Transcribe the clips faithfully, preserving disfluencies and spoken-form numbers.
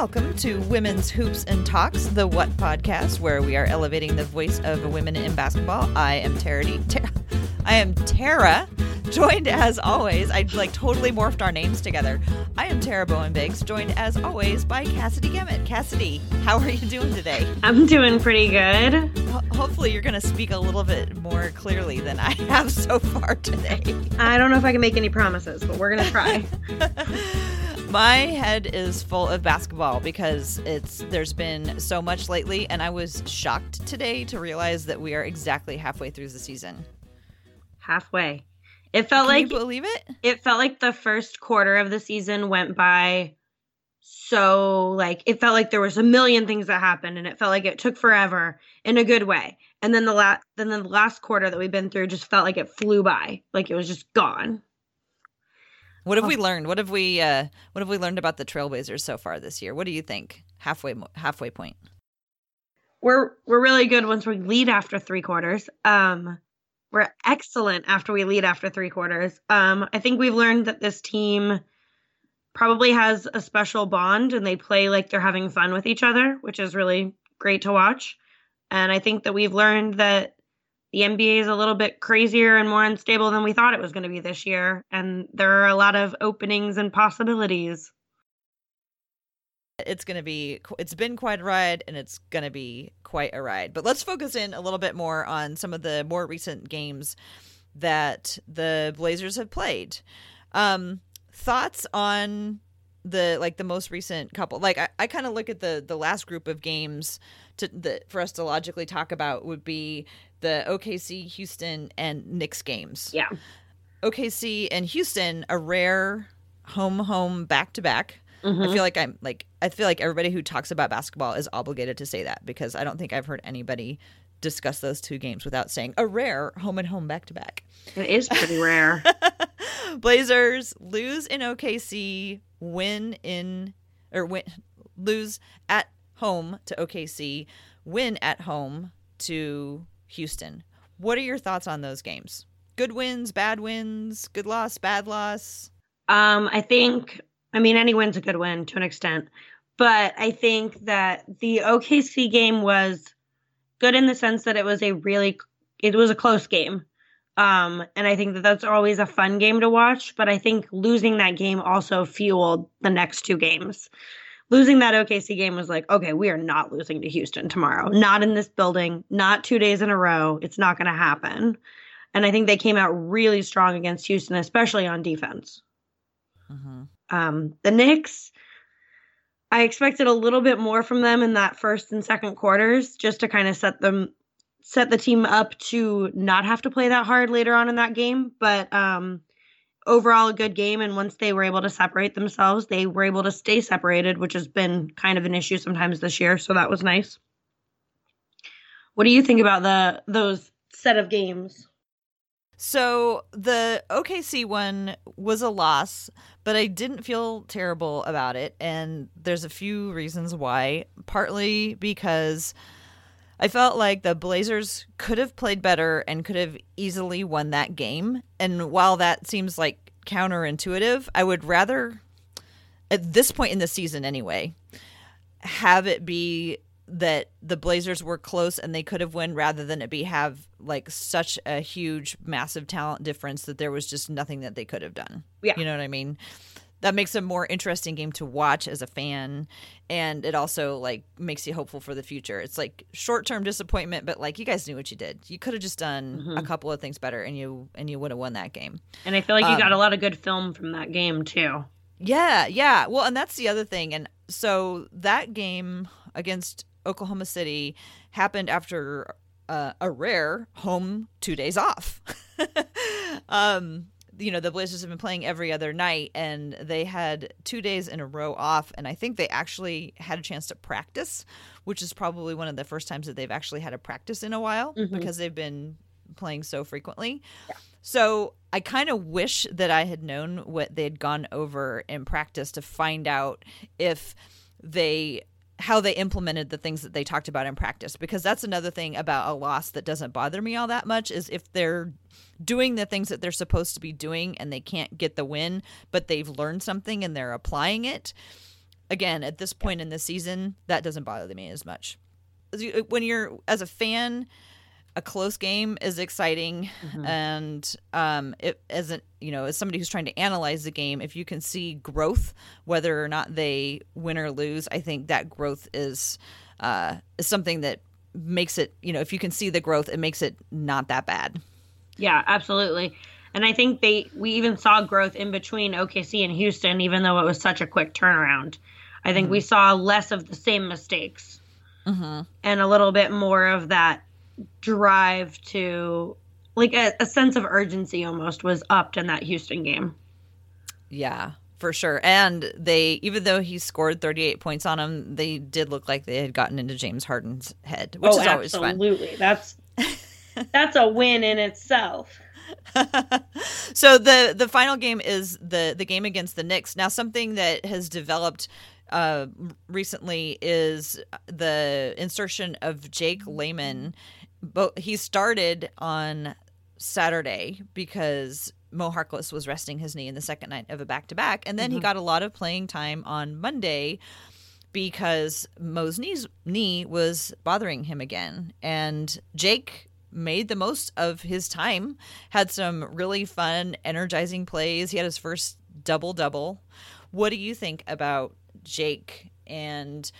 Welcome to Women's Hoops and Talks, the What podcast, where we are elevating the voice of women in basketball. I am Tara. Tara I am Tara, joined as always. I like totally morphed our names together. I am Tara Bowen Biggs, joined as always by Cassidy Gamet. Cassidy, how are you doing today? I'm doing pretty good. Ho- hopefully, you're going to speak a little bit more clearly than I have so far today. I don't know if I can make any promises, but we're going to try. My head is full of basketball because it's there's been so much lately, and I was shocked today to realize that we are exactly halfway through the season. Halfway. It felt Can like you believe it? It felt like the first quarter of the season went by so like it felt like there was a million things that happened, and it felt like it took forever in a good way. And then the la- then the last quarter that we've been through just felt like it flew by, like it was just gone. What have we learned? What have we uh, what have we learned about the Trailblazers so far this year? What do you think? Halfway halfway point. We're we're really good once we lead after three quarters. Um, we're excellent after we lead after three quarters. Um, I think we've learned that this team probably has a special bond, and they play like they're having fun with each other, which is really great to watch. And I think that we've learned that the N B A is a little bit crazier and more unstable than we thought it was going to be this year, and there are a lot of openings and possibilities. It's going to be, it's been quite a ride, and it's going to be quite a ride. But let's focus in a little bit more on some of the more recent games that the Blazers have played. Um, thoughts on the like the most recent couple? Like I, I kind of look at the the last group of games to the for us to logically talk about would be the O K C, Houston, and Knicks games. Yeah. O K C and Houston, a rare home-home back-to-back. Mm-hmm. I feel like I'm like I feel like everybody who talks about basketball is obligated to say that, because I don't think I've heard anybody discuss those two games without saying a rare home and home back-to-back. It is pretty rare. Blazers lose in O K C, win in or win lose at home to O K C, win at home to Houston. What are your thoughts on those games? Good wins, bad wins, good loss, bad loss? Um, I think, I mean, any win's a good win to an extent, but I think that the O K C game was good in the sense that it was a really, it was a close game. Um, and I think that that's always a fun game to watch, but I think losing that game also fueled the next two games. Losing that O K C game was like, okay, we are not losing to Houston tomorrow. Not in this building, not two days in a row. It's not going to happen. And I think they came out really strong against Houston, especially on defense. Mm-hmm. Um, the Knicks, I expected a little bit more from them in that first and second quarters, just to kind of set them, set the team up to not have to play that hard later on in that game. But um overall, a good game, and once they were able to separate themselves, they were able to stay separated, which has been kind of an issue sometimes this year, so that was nice. What do you think about the those set of games? So the O K C one was a loss, but I didn't feel terrible about it, and there's a few reasons why. Partly because I felt like the Blazers could have played better and could have easily won that game. And while that seems like counterintuitive, I would rather, at this point in the season anyway, have it be that the Blazers were close and they could have won, rather than it be have like such a huge, massive talent difference that there was just nothing that they could have done. Yeah. You know what I mean? That makes a more interesting game to watch as a fan, and it also like makes you hopeful for the future. It's like short-term disappointment, but like you guys knew what you did. You could have just done mm-hmm. a couple of things better, and you and you would have won that game. And I feel like you um, got a lot of good film from that game too. Yeah, yeah. Well, and that's the other thing. And so that game against Oklahoma City happened after uh, a rare home two days off. um You know, the Blazers have been playing every other night, and they had two days in a row off, and I think they actually had a chance to practice, which is probably one of the first times that they've actually had a practice in a while mm-hmm. because they've been playing so frequently. Yeah. So I kind of wish that I had known what they'd gone over in practice to find out if they how they implemented the things that they talked about in practice, because that's another thing about a loss that doesn't bother me all that much, is if they're doing the things that they're supposed to be doing and they can't get the win, but they've learned something and they're applying it. again, at this point in the season, that doesn't bother me as much. When you're, as a fan, a close game is exciting. Mm-hmm. And um, it, as an, you know, as somebody who's trying to analyze the game, if you can see growth, whether or not they win or lose, I think that growth is uh, is something that makes it, you know, if you can see the growth, it makes it not that bad. Yeah, absolutely. And I think they we even saw growth in between O K C and Houston, even though it was such a quick turnaround. I think mm-hmm. we saw less of the same mistakes mm-hmm. and a little bit more of that drive to, like, a, a sense of urgency almost was upped in that Houston game. Yeah, for sure. And they, even though he scored thirty-eight points on him, they did look like they had gotten into James Harden's head, which oh, is always absolutely. fun. Absolutely. That's that's a win in itself. So the the final game is the the game against the Knicks. Now, something that has developed uh, recently is the insertion of Jake Layman. But he started on Saturday because Mo Harkless was resting his knee in the second night of a back-to-back, and then mm-hmm. he got a lot of playing time on Monday because Mo's knee's, knee was bothering him again, and Jake made the most of his time, had some really fun, energizing plays. He had his first double-double. What do you think about Jake? And,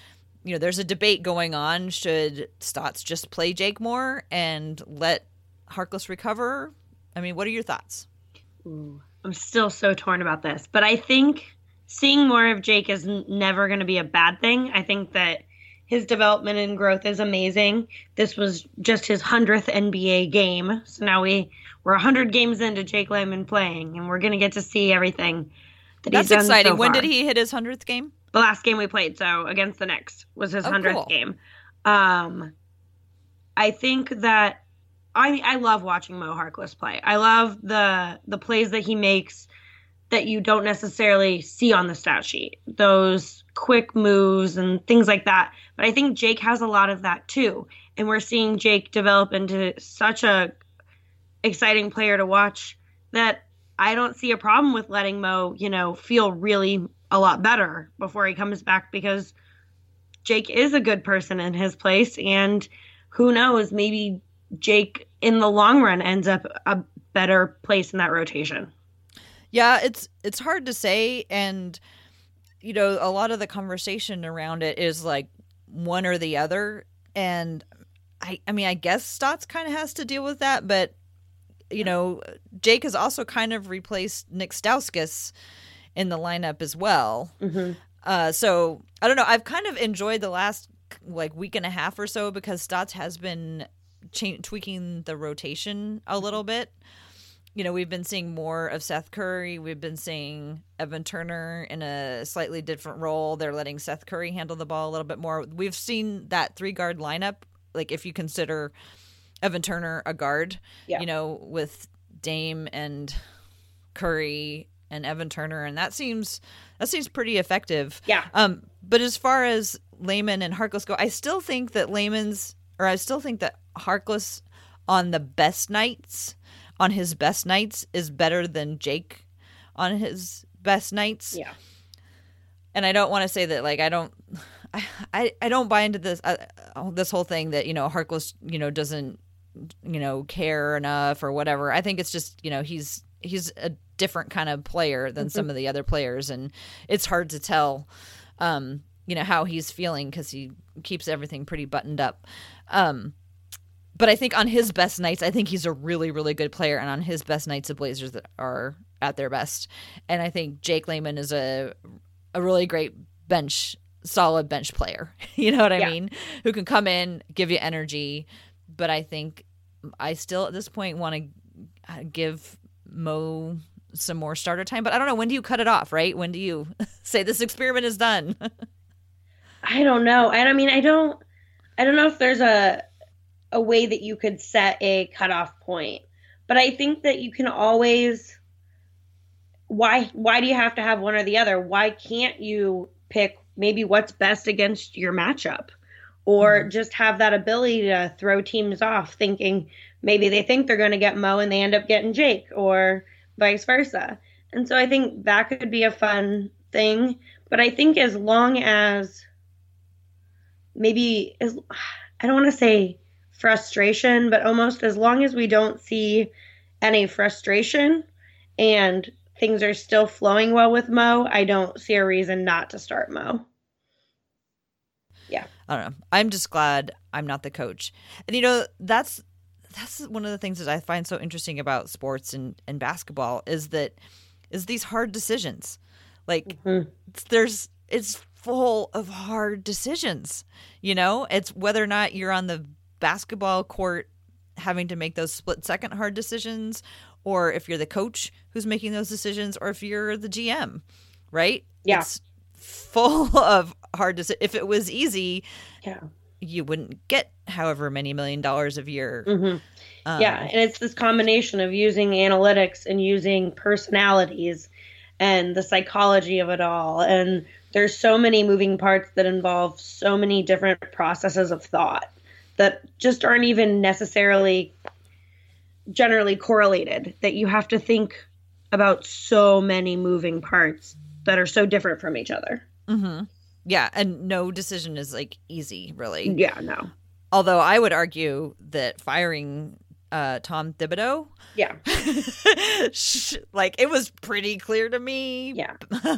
you know, there's a debate going on. Should Stotts just play Jake more and let Harkless recover? I mean, what are your thoughts? Ooh, I'm still so torn about this. But I think seeing more of Jake is never going to be a bad thing. I think that his development and growth is amazing. This was just his hundredth N B A game. So now we, we're one hundred games into Jake Layman playing, and we're going to get to see everything that That's he's done exciting. So far. When did he hit his hundredth game? The last game we played, so against the Knicks, was his oh, hundredth cool. game. Um, I think that I I love watching Mo Harkless play. I love the the plays that he makes that you don't necessarily see on the stat sheet. Those quick moves and things like that. But I think Jake has a lot of that too. And we're seeing Jake develop into such a exciting player to watch that I don't see a problem with letting Mo, you know, feel really a lot better before he comes back, because Jake is a good person in his place. And who knows, maybe Jake in the long run ends up a better place in that rotation. Yeah, it's it's hard to say, and you know, a lot of the conversation around it is like one or the other, and I I mean, I guess Stotts kind of has to deal with that, but you know, Jake has also kind of replaced Nick Stauskas in the lineup as well. Mm-hmm. Uh, so I don't know. I've kind of enjoyed the last like week and a half or so because Stotts has been cha- tweaking the rotation a little bit. You know, we've been seeing more of Seth Curry. We've been seeing Evan Turner in a slightly different role. They're letting Seth Curry handle the ball a little bit more. We've seen that three guard lineup. Like if you consider Evan Turner a guard, yeah. you know, with Dame and Curry and Evan Turner, and that seems that seems pretty effective. Yeah. Um. But as far as Layman and Harkless go, I still think that Layman's, or I still think that Harkless on the best nights, on his best nights, is better than Jake on his best nights. Yeah. And I don't want to say that, like, I don't, I, I, I don't buy into this uh, this whole thing that, you know, Harkless, you know, doesn't, you know, care enough or whatever. I think it's just, you know, he's he's a different kind of player than some of the other players, and it's hard to tell um you know how he's feeling because he keeps everything pretty buttoned up, um but I think on his best nights, I think he's a really really good player, and on his best nights the Blazers are at their best, and I think Jake Layman is a a really great bench solid bench player you know what I yeah. mean, who can come in, give you energy. But I think I still at this point want to give Mo some more starter time, but I don't know, when do you cut it off, right? When do you say this experiment is done? I don't know. And I mean, I don't, I don't know if there's a, a way that you could set a cutoff point, but I think that you can always, why, why do you have to have one or the other? Why can't you pick maybe what's best against your matchup, or mm-hmm. just have that ability to throw teams off thinking maybe they think they're going to get Mo and they end up getting Jake, or vice versa. And so I think that could be a fun thing. But I think as long as maybe, as, I don't want to say frustration, but almost as long as we don't see any frustration and things are still flowing well with Mo, I don't see a reason not to start Mo. Yeah. I don't know. I'm just glad I'm not the coach. And, you know, that's that's one of the things that I find so interesting about sports and, and basketball is that is these hard decisions. Like, mm-hmm. there's it's full of hard decisions, you know? It's whether or not you're on the basketball court having to make those split-second hard decisions, or if you're the coach who's making those decisions, or if you're the G M, right? Yeah. It's full of hard decisions. If it was easy, yeah. you wouldn't get however many million dollars a year. Mm-hmm. Um, yeah, and it's this combination of using analytics and using personalities and the psychology of it all. And there's so many moving parts that involve so many different processes of thought that just aren't even necessarily generally correlated, that you have to think about so many moving parts that are so different from each other. Mm-hmm. Yeah, and no decision is, like, easy, really. Yeah, no. Although I would argue that firing uh, Tom Thibodeau, yeah, like, it was pretty clear to me. Yeah,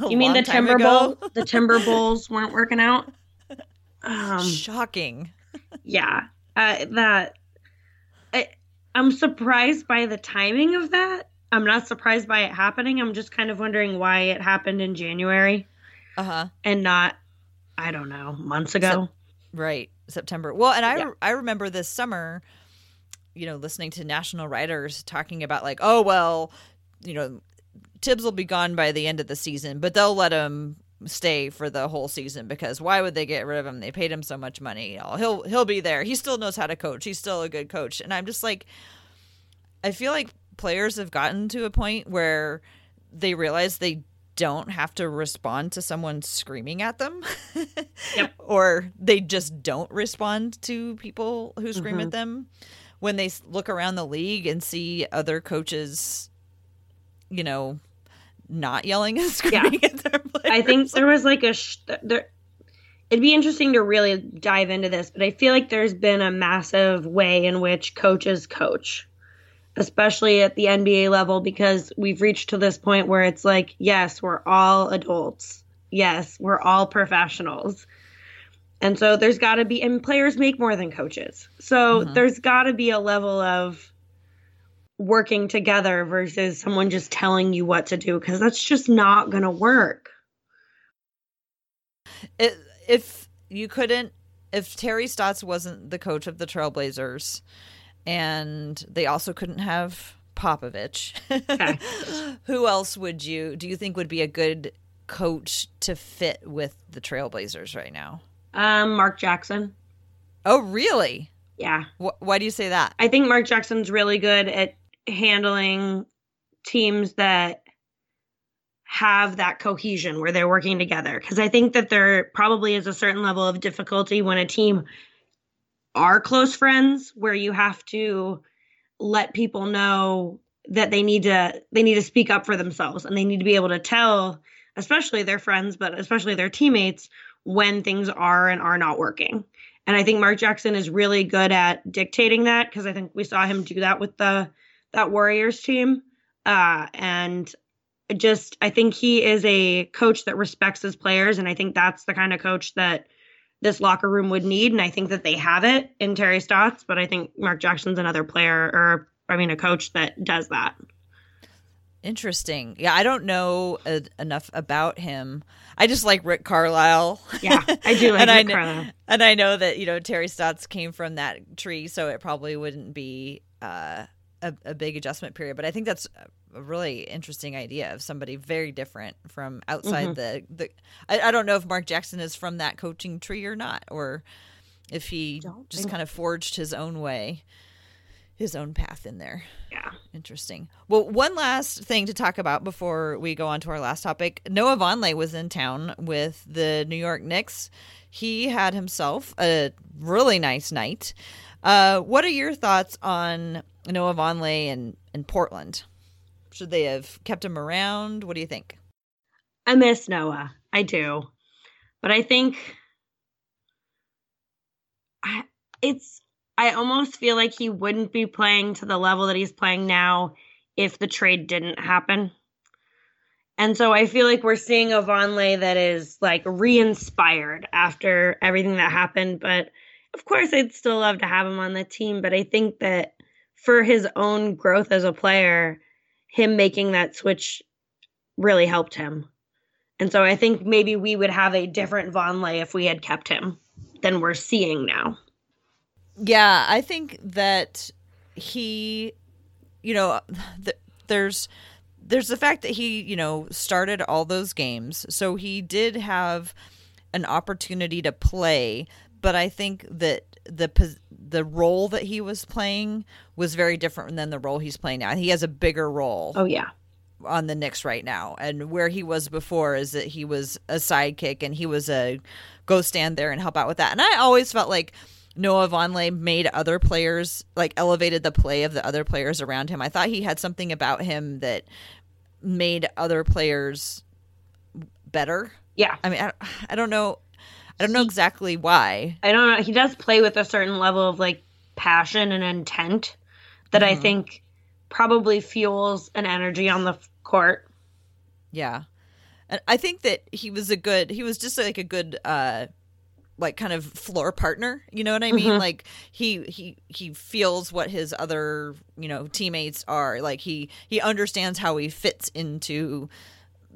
you mean the Timber Bowl? The Timber Bowls weren't working out. Um, Shocking. Yeah, uh, that I, I'm surprised by the timing of that. I'm not surprised by it happening. I'm just kind of wondering why it happened in January. Uh-huh. And not, I don't know, months ago. Se- right. September. Well, and I, yeah. re- I remember this summer, you know, listening to national writers talking about like, oh, well, you know, Tibbs will be gone by the end of the season, but they'll let him stay for the whole season because why would they get rid of him? They paid him so much money. Oh, he'll, he'll be there. He still knows how to coach. He's still a good coach. And I'm just like, I feel like players have gotten to a point where they realize they don't have to respond to someone screaming at them yep. or they just don't respond to people who scream mm-hmm. at them when they look around the league and see other coaches, you know, not yelling and screaming yeah. at their players. I think there was like a, sh- there, it'd be interesting to really dive into this, but I feel like there's been a massive way in which coaches coach, especially at the N B A level, because we've reached to this point where it's like, yes, we're all adults. Yes, we're all professionals. And so there's got to be, and players make more than coaches. So mm-hmm. there's got to be a level of working together versus someone just telling you what to do, because that's just not going to work. It, if you couldn't, if Terry Stotts wasn't the coach of the Trailblazers, and they also couldn't have Popovich. Okay. Who else would you, do you think would be a good coach to fit with the Trailblazers right now? Um, Mark Jackson. Oh, really? Yeah. Wh- why do you say that? I think Mark Jackson's really good at handling teams that have that cohesion where they're working together. Because I think that there probably is a certain level of difficulty when a team are close friends where you have to let people know that they need to they need to speak up for themselves, and they need to be able to tell, especially their friends, but especially their teammates, when things are and are not working. And I think Mark Jackson is really good at dictating that, because I think we saw him do that with the that Warriors team. Uh, and just I think he is a coach that respects his players, and I think that's the kind of coach that this locker room would need, and I think that they have it in Terry Stotts, but I think Mark Jackson's another player, or I mean a coach that does that. Interesting. Yeah, I don't know uh, enough about him. I just like Rick Carlisle. Yeah, I do like and Rick I kn- Carlisle. And I know that, you know, Terry Stotts came from that tree, so it probably wouldn't be uh, a, a big adjustment period, but I think that's a really interesting idea of somebody very different from outside mm-hmm. the, the I, I don't know if Mark Jackson is from that coaching tree or not, or if he don't just kind of forged his own way, his own path in there. Yeah. Interesting. Well, one last thing to talk about before we go on to our last topic. Noah Vonleh was in town with the New York Knicks. He had himself a really nice night. Uh, what are your thoughts on Noah Vonleh and, and Portland? Should they have kept him around? What do you think? I miss Noah. I do. But I think I, it's, I almost feel like he wouldn't be playing to the level that he's playing now if the trade didn't happen. And so I feel like we're seeing a Vonleh that is like re-inspired after everything that happened. But of course, I'd still love to have him on the team. But I think that for his own growth as a player, him making that switch really helped him. And so I think maybe we would have a different Vonleh if we had kept him than we're seeing now. Yeah, I think that he, you know, th- there's there's the fact that he, you know, started all those games. So he did have an opportunity to play. But I think that the the role that he was playing was very different than the role he's playing now. He has a bigger role. Oh, yeah. On the Knicks right now, and where he was before is that he was a sidekick and he was a go stand there and help out with that. And I always felt like Noah Vonleh made other players, like elevated the play of the other players around him. I thought he had something about him that made other players better. Yeah. I mean, I, I don't know. I don't know exactly why. I don't know. He does play with a certain level of like passion and intent that mm-hmm. I think probably fuels an energy on the court. Yeah. And I think that he was a good, he was just like a good, uh, like kind of floor partner, you know what I mean? Mm-hmm. Like he, he, he feels what his other, you know, teammates are like. He, he understands how he fits into,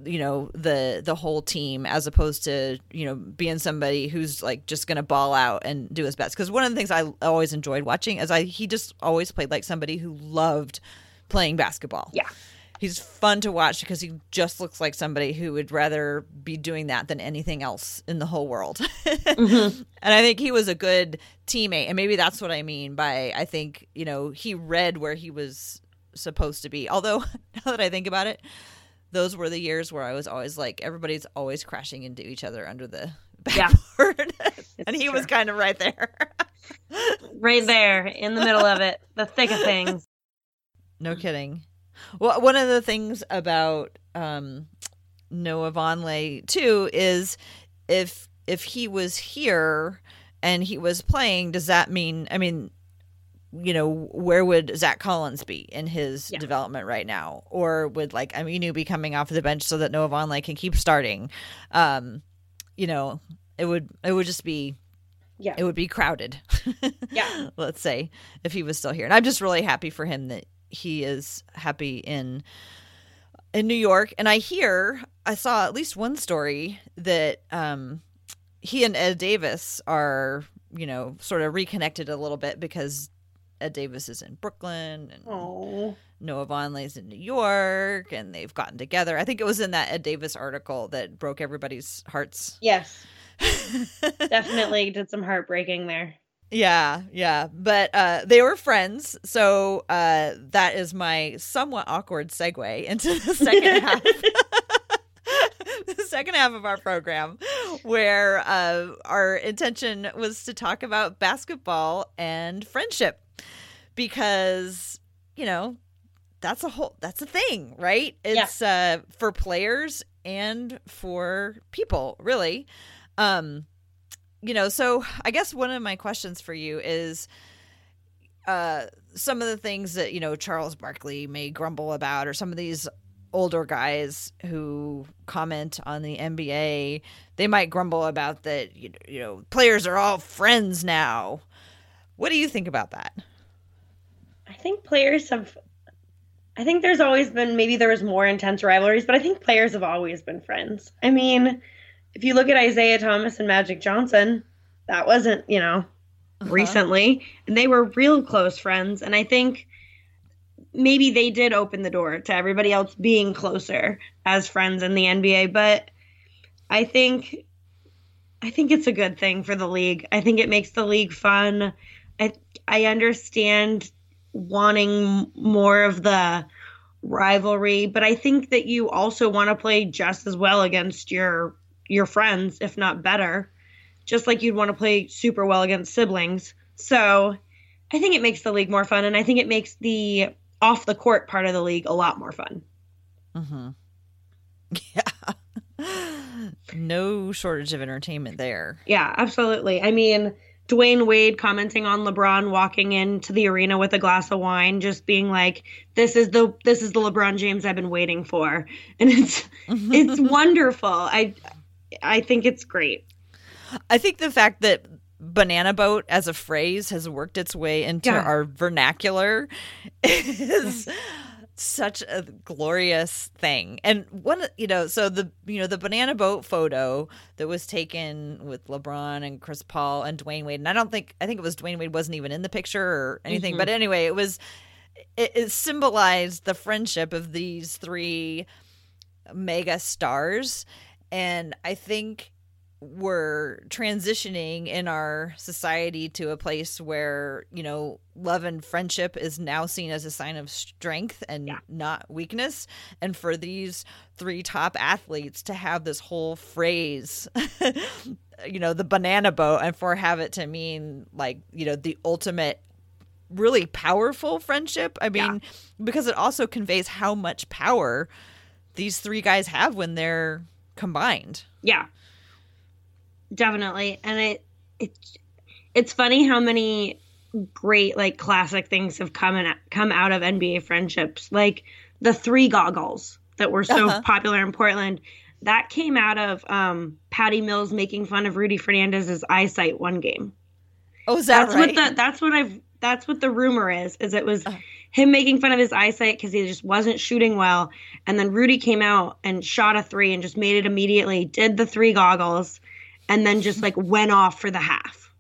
you know, the, the whole team, as opposed to, you know, being somebody who's like just going to ball out and do his best. Cause one of the things I always enjoyed watching is I, he just always played like somebody who loved playing basketball. Yeah. He's fun to watch because he just looks like somebody who would rather be doing that than anything else in the whole world. Mm-hmm. And I think he was a good teammate. And maybe that's what I mean by, I think, you know, he read where he was supposed to be. Although now that I think about it, those were the years where I was always like, everybody's always crashing into each other under the backboard. Yeah. And he true. was kind of right there. Right there in the middle of it. The thick of things. No kidding. Well, one of the things about um, Noah Vonleh, too, is if if he was here and he was playing, does that mean, I mean, you know, where would Zach Collins be in his yeah. development right now? Or would, like, Aminu be coming off of the bench so that Noah Vonleh can keep starting? Um, you know, it would it would just be... Yeah, it would be crowded. Yeah, let's say if he was still here. And I'm just really happy for him that he is happy in in New York. And I hear I saw at least one story that um, he and Ed Davis are, you know, sort of reconnected a little bit because Ed Davis is in Brooklyn and Aww. Noah Vonleh's in New York, and they've gotten together. I think it was in that Ed Davis article that broke everybody's hearts. Yes. Definitely did some heartbreaking there. Yeah, yeah. But uh, they were friends, so uh, that is my somewhat awkward segue into the second half. The second half of our program, where uh, our intention was to talk about basketball and friendship, because, you know, that's a whole that's a thing, right? It's yeah. uh, for players and for people, really. Um, you know, so I guess one of my questions for you is, uh, some of the things that, you know, Charles Barkley may grumble about, or some of these older guys who comment on the N B A, they might grumble about that, you know, players are all friends now. What do you think about that? I think players have, I think there's always been, maybe there was more intense rivalries, but I think players have always been friends. I mean, if you look at Isaiah Thomas and Magic Johnson, that wasn't, you know, uh-huh. recently. And they were real close friends. And I think maybe they did open the door to everybody else being closer as friends in the N B A. But I think I think it's a good thing for the league. I think it makes the league fun. I I understand wanting more of the rivalry, but I think that you also want to play just as well against your your friends, if not better, just like you'd want to play super well against siblings. So I think it makes the league more fun. And I think it makes the off the court part of the league a lot more fun. Mm-hmm. Yeah. No shortage of entertainment there. Yeah, absolutely. I mean, Dwayne Wade commenting on LeBron walking into the arena with a glass of wine, just being like, this is the this is the LeBron James I've been waiting for. And it's it's wonderful. I I think it's great. I think the fact that banana boat as a phrase has worked its way into yeah. our vernacular is such a glorious thing. And one, you know, so the, you know, the banana boat photo that was taken with LeBron and Chris Paul and Dwayne Wade. And I don't think, I think it was Dwayne Wade wasn't even in the picture or anything, mm-hmm. but anyway, it was, it, it symbolized the friendship of these three mega stars. And I think we're transitioning in our society to a place where, you know, love and friendship is now seen as a sign of strength and yeah. not weakness. And for these three top athletes to have this whole phrase, you know, the banana boat, and for have it to mean like, you know, the ultimate really powerful friendship. I mean, yeah. because it also conveys how much power these three guys have when they're combined. Yeah. Definitely. And it, it it's funny how many great like classic things have come and come out of N B A friendships, like the three goggles that were so uh-huh. popular in Portland. That came out of um, Patty Mills making fun of Rudy Fernandez's eyesight one game. Oh, is that that's right? What the, that's what I've. That's what the rumor is. Is it was uh-huh. him making fun of his eyesight because he just wasn't shooting well, and then Rudy came out and shot a three and just made it immediately. Did the three goggles. And then just like went off for the half.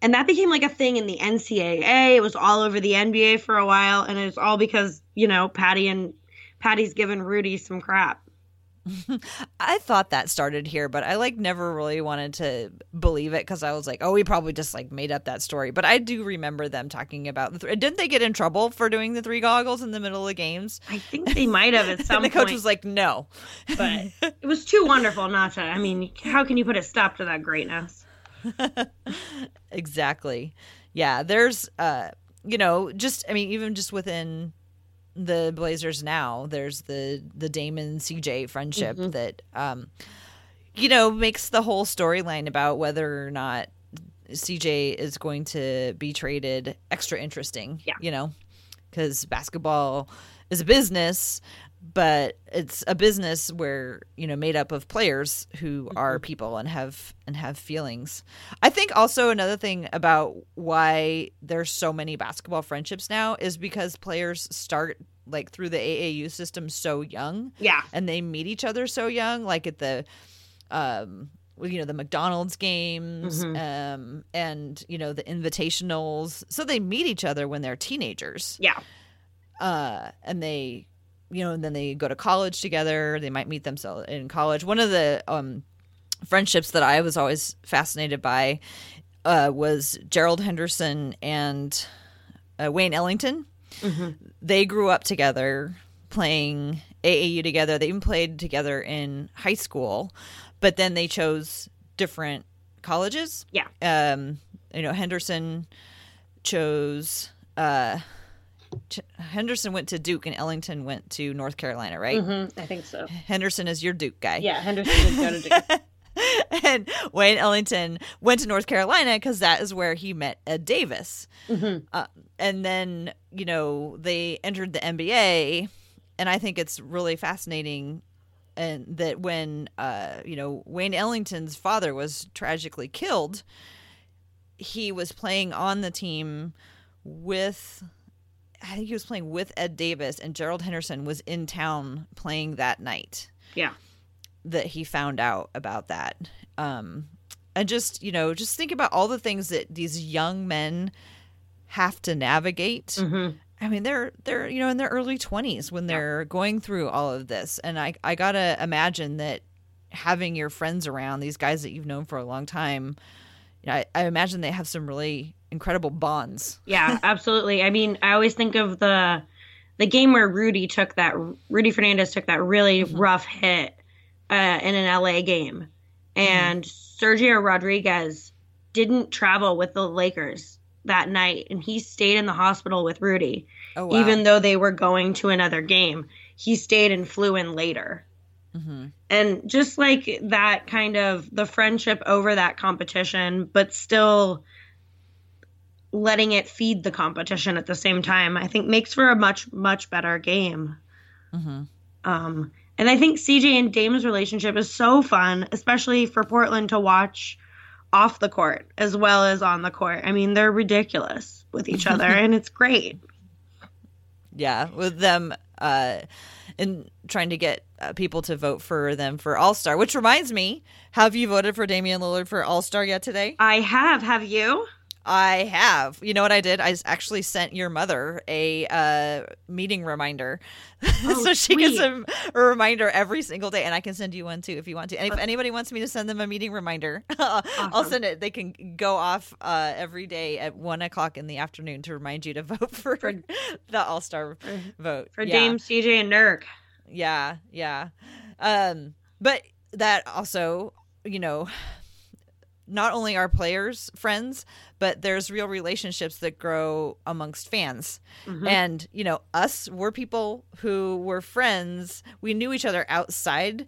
And that became like a thing in the N C A A. It was all over the N B A for a while. And it was all because, you know, Patty and Patty's given Rudy some crap. I thought that started here, but I like never really wanted to believe it because I was like, oh, we probably just like made up that story. But I do remember them talking about the th- didn't they get in trouble for doing the three goggles in the middle of the games? I think they might have at some point. The coach point. was like, no, but it was too wonderful not to. I mean, how can you put a stop to that greatness? Exactly. Yeah, there's, uh, you know, just I mean, even just within the Blazers now, there's the the Dame and C J friendship mm-hmm. that um you know makes the whole storyline about whether or not C J is going to be traded extra interesting. Yeah, you know, because basketball is a business, but it's a business where, you know, made up of players who mm-hmm. are people and have and have feelings. I think also another thing about why there's so many basketball friendships now is because players start like through the A A U system so young. Yeah. And they meet each other so young, like at the um you know, the McDonald's games mm-hmm. um and you know the invitationals. So they meet each other when they're teenagers. Yeah. Uh and they You know, and then they go to college together. They might meet themselves in college. One of the um, friendships that I was always fascinated by uh, was Gerald Henderson and uh, Wayne Ellington. Mm-hmm. They grew up together playing A A U together. They even played together in high school, but then they chose different colleges. Yeah. Um, you know, Henderson chose... Uh, Henderson went to Duke and Ellington went to North Carolina, right? Mm-hmm, I think so. Henderson is your Duke guy. Yeah, Henderson did go to Duke. And Wayne Ellington went to North Carolina because that is where he met Ed Davis. Mm-hmm. Uh, and then, you know, they entered the N B A, and I think it's really fascinating and that when, uh, you know, Wayne Ellington's father was tragically killed, he was playing on the team with... I think he was playing with Ed Davis, and Gerald Henderson was in town playing that night. Yeah. That he found out about that. Um, and just, you know, just think about all the things that these young men have to navigate. Mm-hmm. I mean, they're, they're, you know, in their early twenties when they're yeah. going through all of this. And I, I got to imagine that having your friends around, these guys that you've known for a long time, you know, I, I imagine they have some really incredible bonds. Yeah, absolutely. I mean, I always think of the the game where Rudy took that Rudy Fernandez took that really mm-hmm. rough hit uh, in an L A game, and mm-hmm. Sergio Rodriguez didn't travel with the Lakers that night, and he stayed in the hospital with Rudy, oh, wow. even though they were going to another game. He stayed and flew in later. Mm-hmm. And just like that kind of the friendship over that competition, but still letting it feed the competition at the same time, I think makes for a much, much better game. Mm-hmm. Um, and I think C J and Dame's relationship is so fun, especially for Portland to watch off the court as well as on the court. I mean, they're ridiculous with each other and it's great. Yeah, with them uh, and trying to get uh, people to vote for them for All-Star, which reminds me, have you voted for Damian Lillard for All-Star yet today? I have. Have you? I have. You know what I did? I actually sent your mother a uh, meeting reminder. Oh, so she sweet. gets a, a reminder every single day. And I can send you one, too, if you want to. And if anybody wants me to send them a meeting reminder, awesome. I'll send it. They can go off uh, every day at one o'clock in the afternoon to remind you to vote for, for the All-Star for, vote. For yeah. Dame, C J, and Nurk. Yeah, yeah. Um, but that also, you know... not only are players friends, but there's real relationships that grow amongst fans. Mm-hmm. And, you know, us were people who were friends. We knew each other outside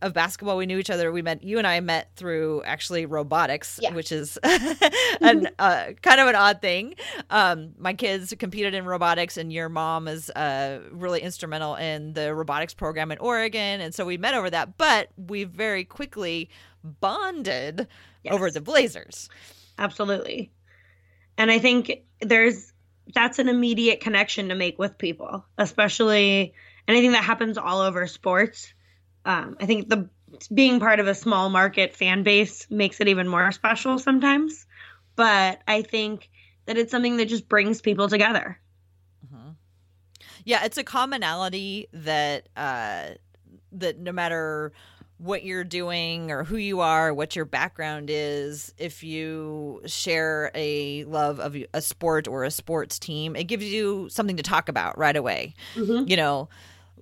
of basketball. We knew each other. We met, you and I met through actually robotics, yeah. which is an, uh, kind of an odd thing. Um, my kids competed in robotics and your mom is uh, really instrumental in the robotics program in Oregon. And so we met over that, but we very quickly bonded yes. over the Blazers. Absolutely. And I think there's that's an immediate connection to make with people, especially anything that happens all over sports. Um, I think the being part of a small market fan base makes it even more special sometimes. But I think that it's something that just brings people together. Mm-hmm. Yeah, it's a commonality that uh, that no matter what you're doing or who you are, what your background is, if you share a love of a sport or a sports team, it gives you something to talk about right away. Mm-hmm. You know,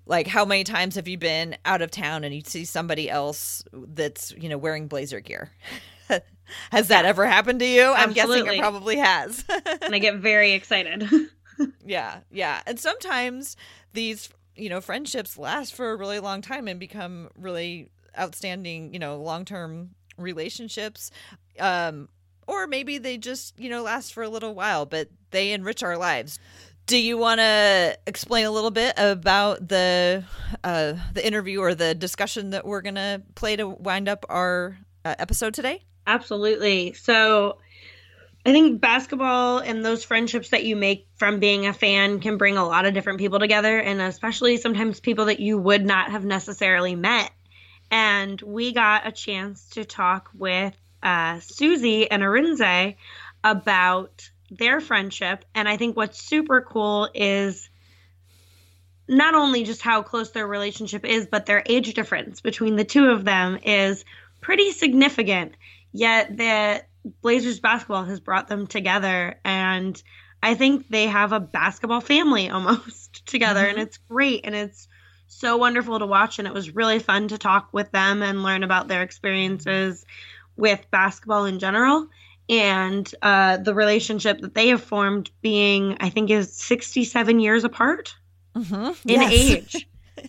like how many times have you been out of town and you see somebody else that's, you know, wearing Blazer gear? Has that ever happened to you? Absolutely. I'm guessing it probably has. And I get very excited. Yeah. Yeah. And sometimes these, you know, friendships last for a really long time and become really outstanding, you know, long-term relationships, um, or maybe they just, you know, last for a little while, but they enrich our lives. Do you want to explain a little bit about the uh, the interview or the discussion that we're going to play to wind up our uh, episode today? Absolutely. So I think basketball and those friendships that you make from being a fan can bring a lot of different people together, and especially sometimes people that you would not have necessarily met. And we got a chance to talk with uh, Susie and Arinze about their friendship. And I think what's super cool is not only just how close their relationship is, but their age difference between the two of them is pretty significant. Yet the Blazers basketball has brought them together. And I think they have a basketball family almost together. Mm-hmm. And it's great. And it's so wonderful to watch, and it was really fun to talk with them and learn about their experiences with basketball in general and uh, the relationship that they have formed being, I think, is sixty-seven years apart mm-hmm. in yes. age.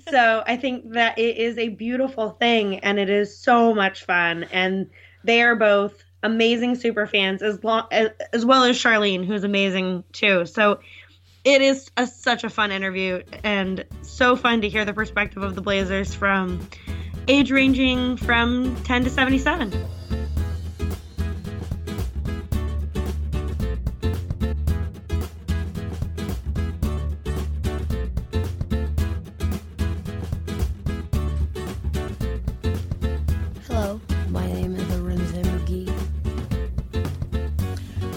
So I think that it is a beautiful thing, and it is so much fun, and they are both amazing super fans as, long, as, as well as Charlene, who's amazing too. So it is a, such a fun interview and so fun to hear the perspective of the Blazers from age ranging from ten to seventy-seven. Hello, my name is Arinze McGee.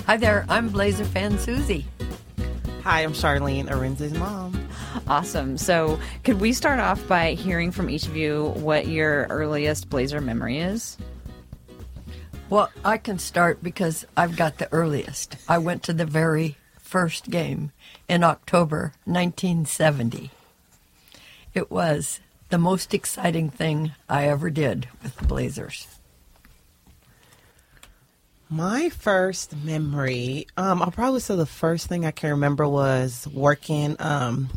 Hi there, I'm Blazer fan Susie. Hi, I'm Charlene, Arinze's mom. Awesome. So could we start off by hearing from each of you what your earliest Blazer memory is? Well, I can start because I've got the earliest. I went to the very first game in October nineteen seventy. It was the most exciting thing I ever did with the Blazers. My first memory, um, I'll probably say the first thing I can remember was working um,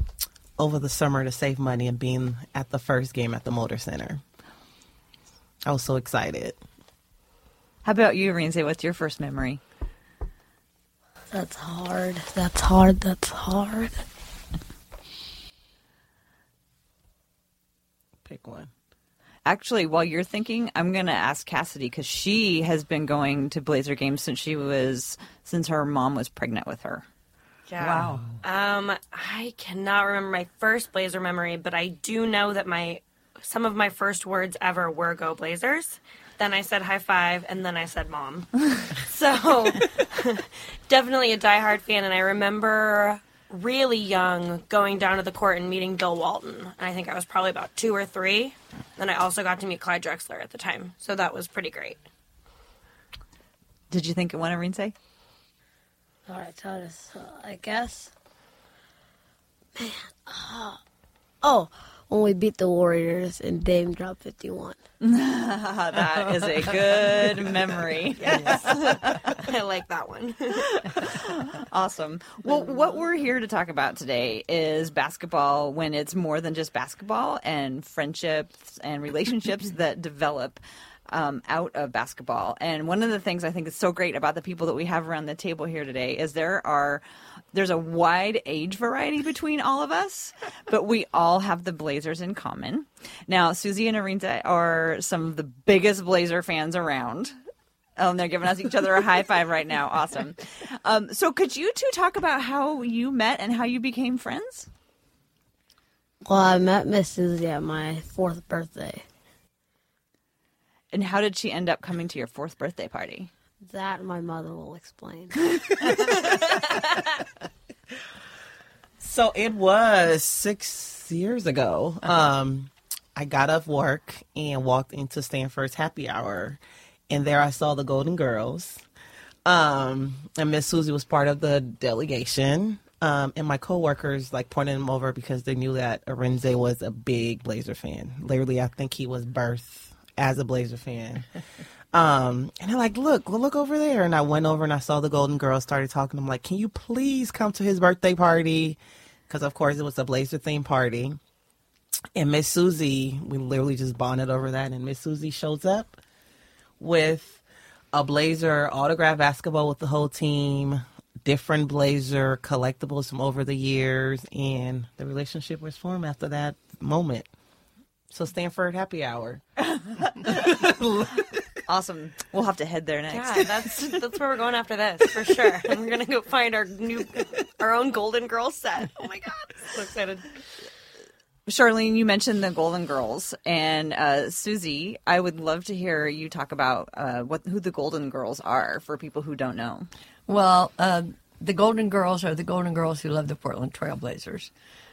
over the summer to save money and being at the first game at the Motor Center. I was so excited. How about you, Arinze? What's your first memory? That's hard. That's hard. That's hard. Pick one. Actually, while you're thinking, I'm going to ask Cassidy because she has been going to Blazer games since she was, since her mom was pregnant with her. Yeah. Wow. Um, I cannot remember my first Blazer memory, but I do know that my, some of my first words ever were "Go Blazers." Then I said high five, and then I said mom. So definitely a diehard fan, and I remember really young going down to the court and meeting Bill Walton. And I think I was probably about two or three. And I also got to meet Clyde Drexler at the time, so that was pretty great. Did you think it won, Arinze? All right, Titus, uh, I guess. Man, uh, oh. When we beat the Warriors and Dame dropped fifty-one. That is a good memory. Yes. I like that one. Awesome. Well, what we're here to talk about today is basketball when it's more than just basketball, and friendships and relationships that develop um, out of basketball. And one of the things I think is so great about the people that we have around the table here today is there are There's a wide age variety between all of us, but we all have the Blazers in common. Now, Susie and Arinze are some of the biggest Blazer fans around. Oh, and they're giving us each other a high five right now. Awesome. Um, so could you two talk about how you met and how you became friends? Well, I met Miss Susie at my fourth birthday. And how did she end up coming to your fourth birthday party? That my mother will explain. So it was six years ago. Um, I got off work and walked into Stanford's happy hour. And there I saw the Golden Girls. Um, and Miss Susie was part of the delegation. Um, and my coworkers like pointed him over because they knew that Arinze was a big Blazer fan. Literally, I think he was birthed as a Blazer fan. Um, and they're like, look, well, look over there. And I went over and I saw the Golden Girls, started talking. I'm like, can you please come to his birthday party? Because, of course, it was a Blazer themed party. And Miss Susie, we literally just bonded over that. And Miss Susie shows up with a Blazer autographed basketball with the whole team, different Blazer collectibles from over the years. And the relationship was formed after that moment. So Stanford happy hour. Awesome. We'll have to head there next. Yeah, that's that's where we're going after this, for sure. And we're going to go find our new, our own Golden Girls set. Oh, my God. So excited. Charlene, you mentioned the Golden Girls. And uh, Susie, I would love to hear you talk about uh, what who the Golden Girls are for people who don't know. Well, uh, the Golden Girls are the Golden Girls who love the Portland Trailblazers.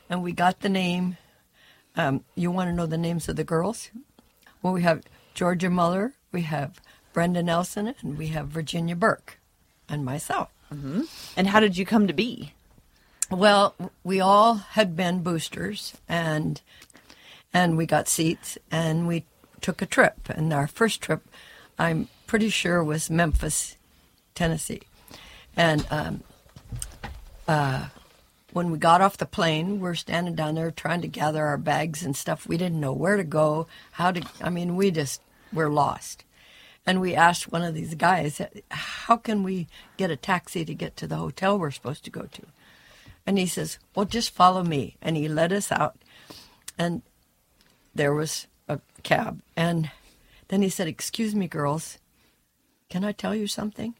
And we got the name. Um, you want to know the names of the girls? Well, we have Georgia Muller. We have Brenda Nelson, and we have Virginia Burke, and myself. Mm-hmm. And how did you come to be? Well, we all had been boosters, and and we got seats, and we took a trip. And our first trip, I'm pretty sure, was Memphis, Tennessee. And um, uh, when we got off the plane, we're standing down there trying to gather our bags and stuff. We didn't know where to go, how to, I mean, we just... we're lost. And we asked one of these guys, how can we get a taxi to get to the hotel we're supposed to go to? And he says, well, just follow me. And he led us out. And there was a cab. And then he said, excuse me, girls, can I tell you something?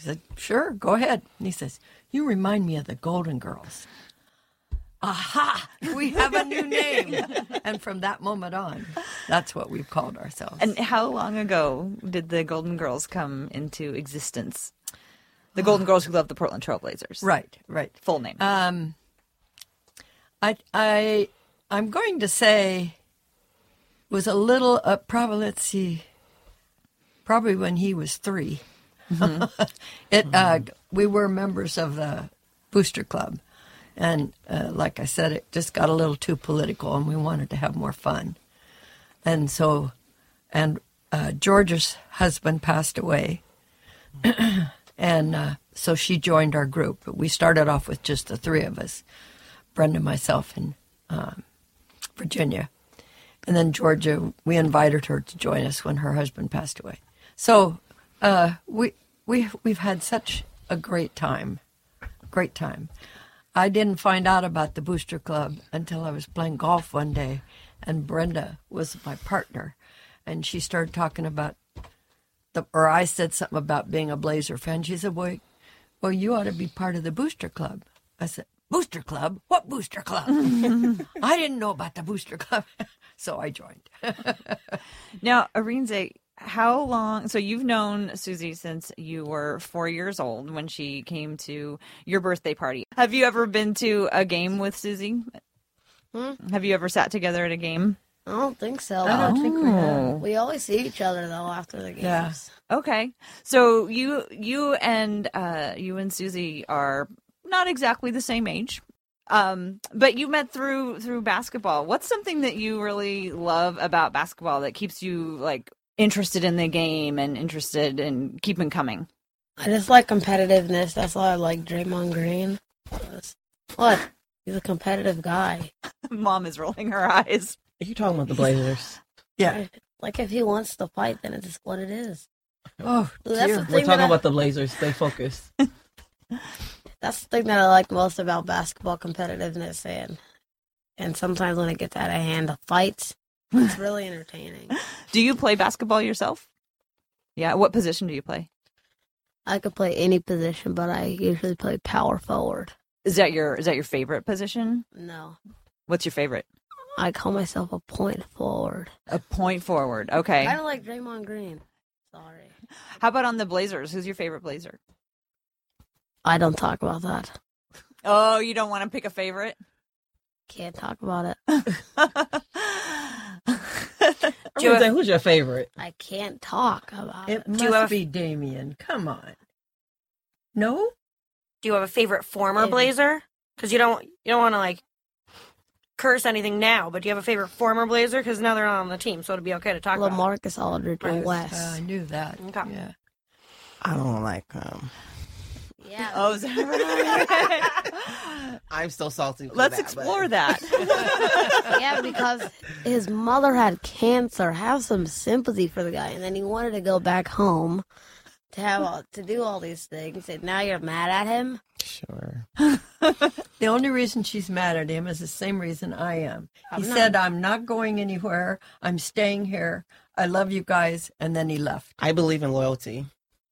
I said, sure, go ahead. And he says, you remind me of the Golden Girls. Aha! We have a new name. And from that moment on, that's what we've called ourselves. And how long ago did the Golden Girls come into existence? The Golden oh. Girls who love the Portland Trailblazers. Right, right. Full name. Um, I, I, I'm going to say it was a little, uh, probably, let's see, probably when he was three. Mm-hmm. it, mm-hmm. uh, we were members of the Booster Club. And uh, like I said, it just got a little too political, and we wanted to have more fun. And so, and uh, George's husband passed away, and uh, so she joined our group. We started off with just the three of us. Brenda, myself, and um, Virginia. And then Georgia, we invited her to join us when her husband passed away. So uh, we we we've had such a great time, great time. I didn't find out about the Booster Club until I was playing golf one day, and Brenda was my partner, and she started talking about the, or I said something about being a Blazer fan. She said, "Boy, well, you ought to be part of the Booster Club." I said, "Booster Club? What Booster Club?" I didn't know about the Booster Club, so I joined. Now, Arinze, how long, so you've known Susie since you were four years old when she came to your birthday party. Have you ever been to a game with Susie? Hmm? Have you ever sat together at a game? I don't think so. I don't oh. think we have. We always see each other, though, after the games. Yeah. Okay. So you you and uh, you and Susie are not exactly the same age. Um, but you met through through basketball. What's something that you really love about basketball that keeps you, like, interested in the game and interested in keeping coming? I just like competitiveness. That's why I like Draymond Green. What? He's a competitive guy. Mom is rolling her eyes. Are you talking about the Blazers? Yeah. Like, if he wants to fight, then it's what it is. Oh, that's the thing. We're talking I... about the Blazers. Stay focused. That's the thing that I like most about basketball, competitiveness, and and sometimes when it gets out of hand, the fights. It's really entertaining. Do you play basketball yourself? Yeah. What position do you play? I could play any position, but I usually play power forward. Is that your is that your favorite position? No. What's your favorite? I call myself a point forward. A point forward. Okay. I don't like Draymond Green. Sorry. How about on the Blazers? Who's your favorite Blazer? I don't talk about that. Oh, you don't want to pick a favorite? Can't talk about it. Do you say, who's your favorite? I can't talk about it. It must have... be Damian. Come on. No? Do you have a favorite former Damian. Blazer? Because you don't, you don't want to, like, curse anything now, but do you have a favorite former Blazer? Because now they're not on the team, so it'd be okay to talk well, about Lamarcus Aldridge and West. Uh, I knew that. Okay. Yeah. I don't like um. Yeah. Oh, sorry. I'm still salty. For Let's that, explore but... that. Yeah, because his mother had cancer. Have some sympathy for the guy, and then he wanted to go back home to have all, to do all these things. And now you're mad at him. Sure. The only reason she's mad at him is the same reason I am. He I'm said, not... "I'm not going anywhere. I'm staying here. I love you guys," and then he left. I believe in loyalty.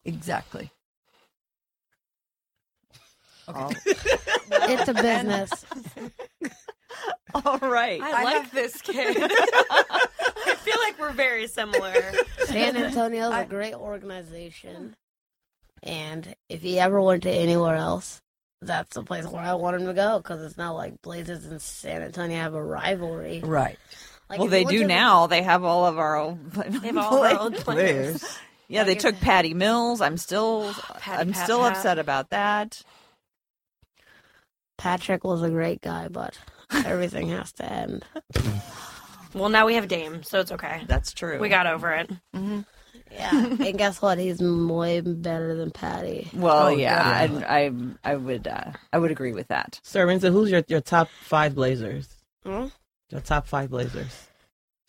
Exactly. Okay. It's a business. All right. I, I like have... this kid. I feel like we're very similar. San Antonio's I... a great organization. And if he ever went to anywhere else, that's the place where I want him to go, because it's not like Blazers and San Antonio have a rivalry. Right. Like, well, they do to... now. They have all of our old players. They have all our old players. Yeah, like they took that. Patty Mills. I'm still, Patty, I'm Pat, still Pat. upset about that. Patrick was a great guy, but everything has to end. Well, now we have Dame, so it's okay. That's true. We got over it. Mm-hmm. Yeah, and guess what? He's way better than Patty. Well, oh, yeah, yeah. I, I, I would, uh, I would agree with that. So, Arinze, who's your, your top five Blazers? Hmm? Your top five Blazers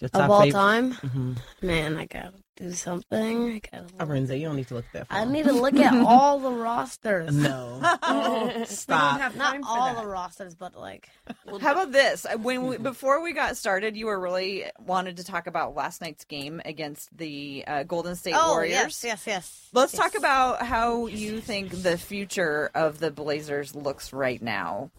your top of all fav- time? Mm-hmm. Man, I got. Do something. Arinze, you don't need to look that far. I need to look at all the rosters. No. Oh, stop. Have Not all that. the rosters, but like. How about this? When we, Before we got started, you were really wanted to talk about last night's game against the uh, Golden State oh, Warriors. Yes, yes, yes. Let's yes. talk about how you think the future of the Blazers looks right now.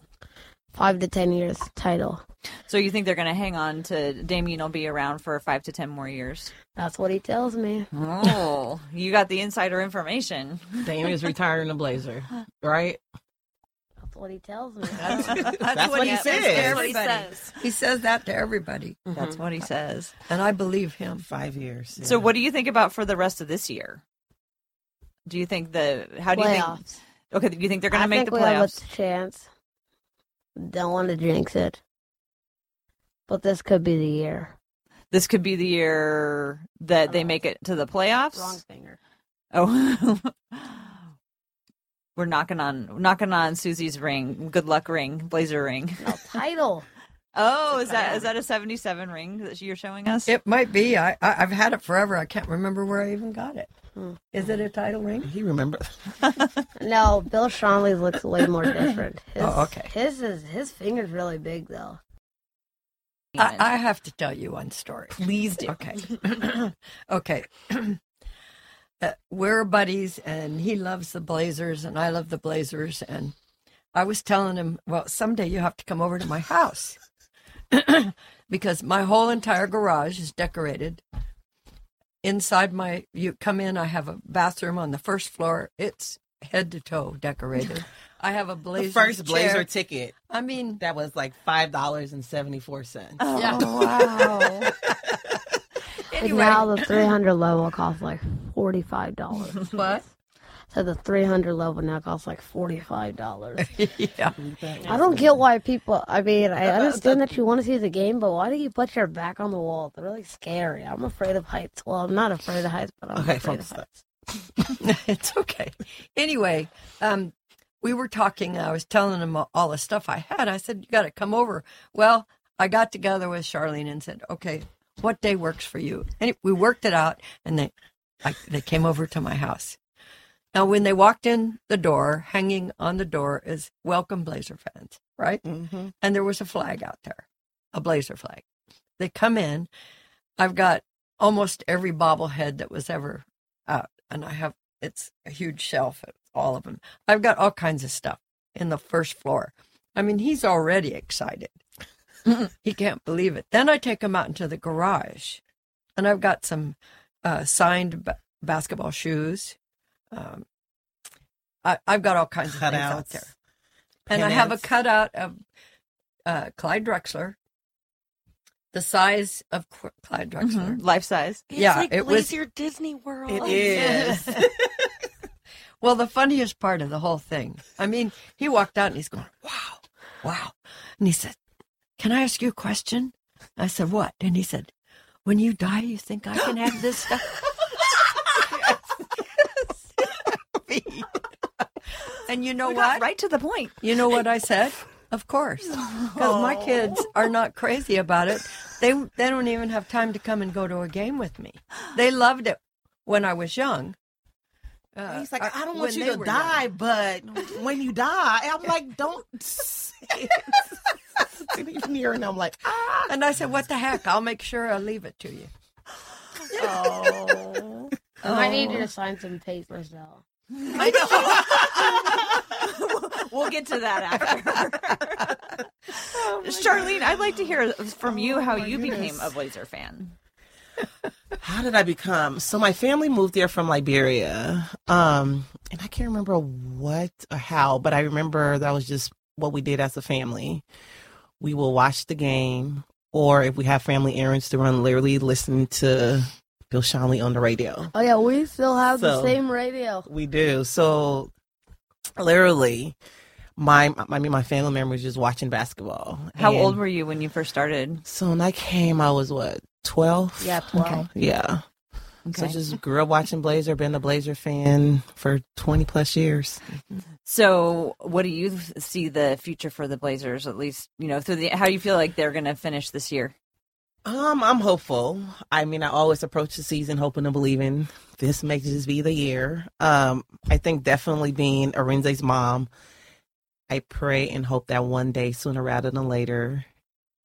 Five to ten years title. So you think they're going to hang on to Damian will be around for five to ten more years? That's what he tells me. Oh, you got the insider information. Damian's retiring a Blazer, right? That's what he tells me. That's, that's, that's what, what he says. That's what he says. He says that to everybody. Mm-hmm. That's what he says. And I believe him. Five years. Yeah. So what do you think about for the rest of this year? Do you think the, how do playoffs. you think? Okay, do you think they're going to make the playoffs? I think we have a chance. Don't want to jinx it, but this could be the year. This could be the year that they know. make it to the playoffs? Wrong finger. Oh. We're knocking on knocking on Susie's ring. Good luck ring, Blazer ring. No, title. Oh, is that is that a seventy-seven ring that you're showing us? It might be. I, I I've had it forever. I can't remember where I even got it. Hmm. Is it a title ring? He remembers. No, Bill Schonely looks way more different. His, oh, okay. His is his finger's really big though. I, I have to tell you one story. Please do. Okay. Okay. Uh, we're buddies, and he loves the Blazers, and I love the Blazers. And I was telling him, well, someday you have to come over to my house because my whole entire garage is decorated. Inside my, you come in, I have a bathroom on the first floor. It's head to toe decorated. I have a Blazer. The first Blazer chair. Ticket. I mean, that was like five dollars and seventy four cents. Oh yeah. Wow! Anyway, and now the three hundred level costs like forty five dollars. What? So the three hundred level now costs like forty five dollars. Yeah. I don't get why people. I mean, I understand that you want to see the game, but why do you put your back on the wall? It's really scary. I'm afraid of heights. Well, I'm not afraid of heights, but I'm okay, afraid of heights. It's okay. Anyway, um. we were talking, and I was telling him all the stuff I had. I said, you got to come over. Well, I got together with Charlene and said, okay, what day works for you? And it, we worked it out, and they I, they came over to my house. Now, when they walked in the door, hanging on the door is welcome Blazer fans, right? Mm-hmm. And there was a flag out there, a Blazer flag. They come in. I've got almost every bobblehead that was ever out, and I have, it's a huge shelf. All of them. I've got all kinds of stuff in the first floor. I mean, he's already excited. He can't believe it. Then I take him out into the garage, and I've got some uh, signed b- basketball shoes. Um, I, I've got all kinds Cutouts, of things out there. And pin-outs. I have a cutout of uh, Clyde Drexler, the size of C- Clyde Drexler. Mm-hmm. Life size. It's yeah, like it was your Disney World. It is. Well, the funniest part of the whole thing, I mean, he walked out and he's going, wow, wow. And he said, can I ask you a question? I said, what? And he said, when you die, you think I can have this stuff? Yes, yes. And you know we what? Got right to the point. You know what I said? Of course. Because my kids are not crazy about it. They, they don't even have time to come and go to a game with me. They loved it when I was young. Uh, he's like, I don't want you to die, young. But when you die, I'm like, don't say it. And I'm like, ah. And I said, what the heck? I'll make sure I leave it to you. Oh. Oh. I need you to sign some papers, though. I know. We'll get to that after. Oh, Charlene, God. I'd like to hear from you how oh, you goodness. became a Blazer fan. How did I become? So my family moved there from Liberia, um, and I can't remember what or how, but I remember that was just what we did as a family. We will watch the game, or if we have family errands to run, literally listen to Bill Schonely on the radio. Oh, yeah, we still have so, the same radio. We do. So literally, my I mean, my family members just watching basketball. How and, old were you when you first started? So when I came, I was what? twelve Yeah, twelve Okay. Yeah. Okay. So just grew up watching Blazer, been a Blazer fan for twenty plus years So what do you see the future for the Blazers, at least, you know, through the, how do you feel like they're going to finish this year? Um, I'm hopeful. I mean, I always approach the season hoping and believing this may just be the year. Um, I think definitely being Arinze's mom, I pray and hope that one day, sooner rather than later,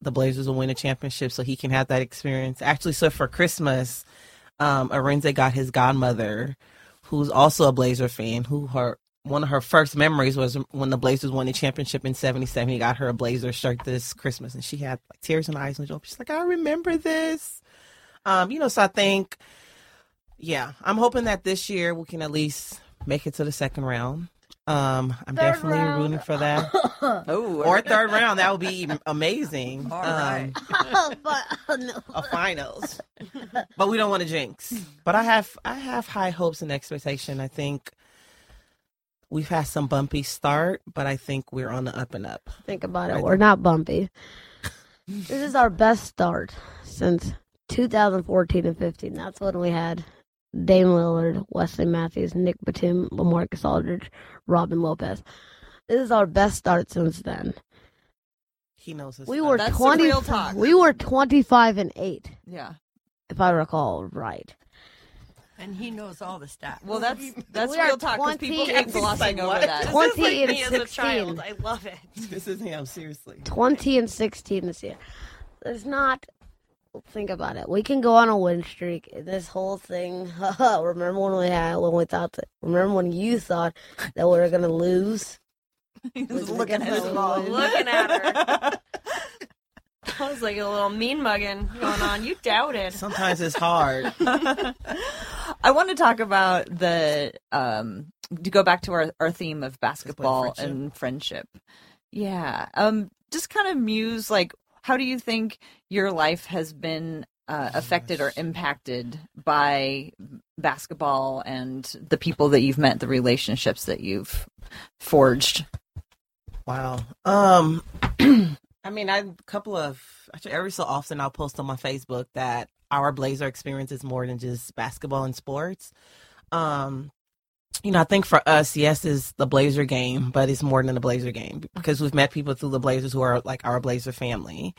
the Blazers will win a championship so he can have that experience. Actually, so for Christmas, um, Arinze got his godmother, who's also a Blazer fan, who her one of her first memories was when the Blazers won the championship in seventy-seven He got her a Blazer shirt this Christmas, and she had like tears in her eyes. And she's like, I remember this. Um, you know, so I think, yeah, I'm hoping that this year we can at least make it to the second round. Um, I'm third definitely round. rooting for that. Oh, or third round, that would be amazing. All right. Um, but, oh, no. A finals, but we don't want to jinx. But I have, I have high hopes and expectation. I think we've had some bumpy start, but I think we're on the up and up. Think about right? it. We're not bumpy. This is our best start since two thousand fourteen and fifteen That's when we had Dame Lillard, Wesley Matthews, Nick Batum, LaMarcus Aldridge, Robin Lopez. This is our best start since then. He knows his we stuff. Were That's twenty. Real talk. We were twenty-five and eight. Yeah, if I recall right. And he knows all the stats. Well, that's that's we real talk because people keep glossing over that. Twenty this is like and me sixteen. As a child, I love it. This is him, seriously. Twenty and sixteen this year. It's not. Think about it. We can go on a win streak. This whole thing. Remember when we had when we thought? That, remember when you thought that we were gonna lose? He was looking at his mom. Looking at her. That was like a little mean mugging going on. You doubted. Sometimes it's hard. I want to talk about the, um, to go back to our, our theme of basketball friendship. and friendship. Yeah. Um, just kind of muse, like, how do you think your life has been uh, affected or impacted by basketball and the people that you've met, the relationships that you've forged? Wow. Um, I mean, I a couple of actually every so often I'll post on my Facebook that our Blazer experience is more than just basketball and sports. Um, you know, I think for us, yes, is the Blazer game, but it's more than the Blazer game because we've met people through the Blazers who are like our Blazer family.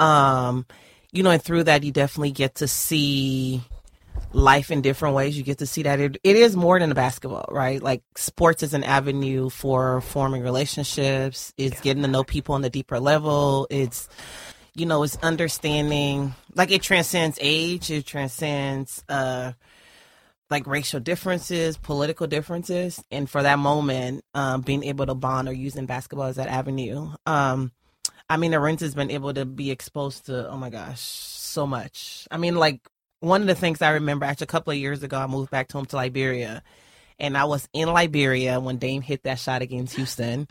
Um, you know, and through that, you definitely get to see life in different ways. You get to see that it, it is more than a basketball, right? Like sports is an avenue for forming relationships. It's getting to know people on a deeper level. It's, you know, it's understanding, like it transcends age. It transcends uh, like racial differences, political differences. And for that moment, um, being able to bond or using basketball as that avenue. Um, I mean, Arinze has been able to be exposed to, oh my gosh, so much. I mean, like, one of the things I remember, actually, a couple of years ago, I moved back home to Liberia, and I was in Liberia when Dame hit that shot against Houston.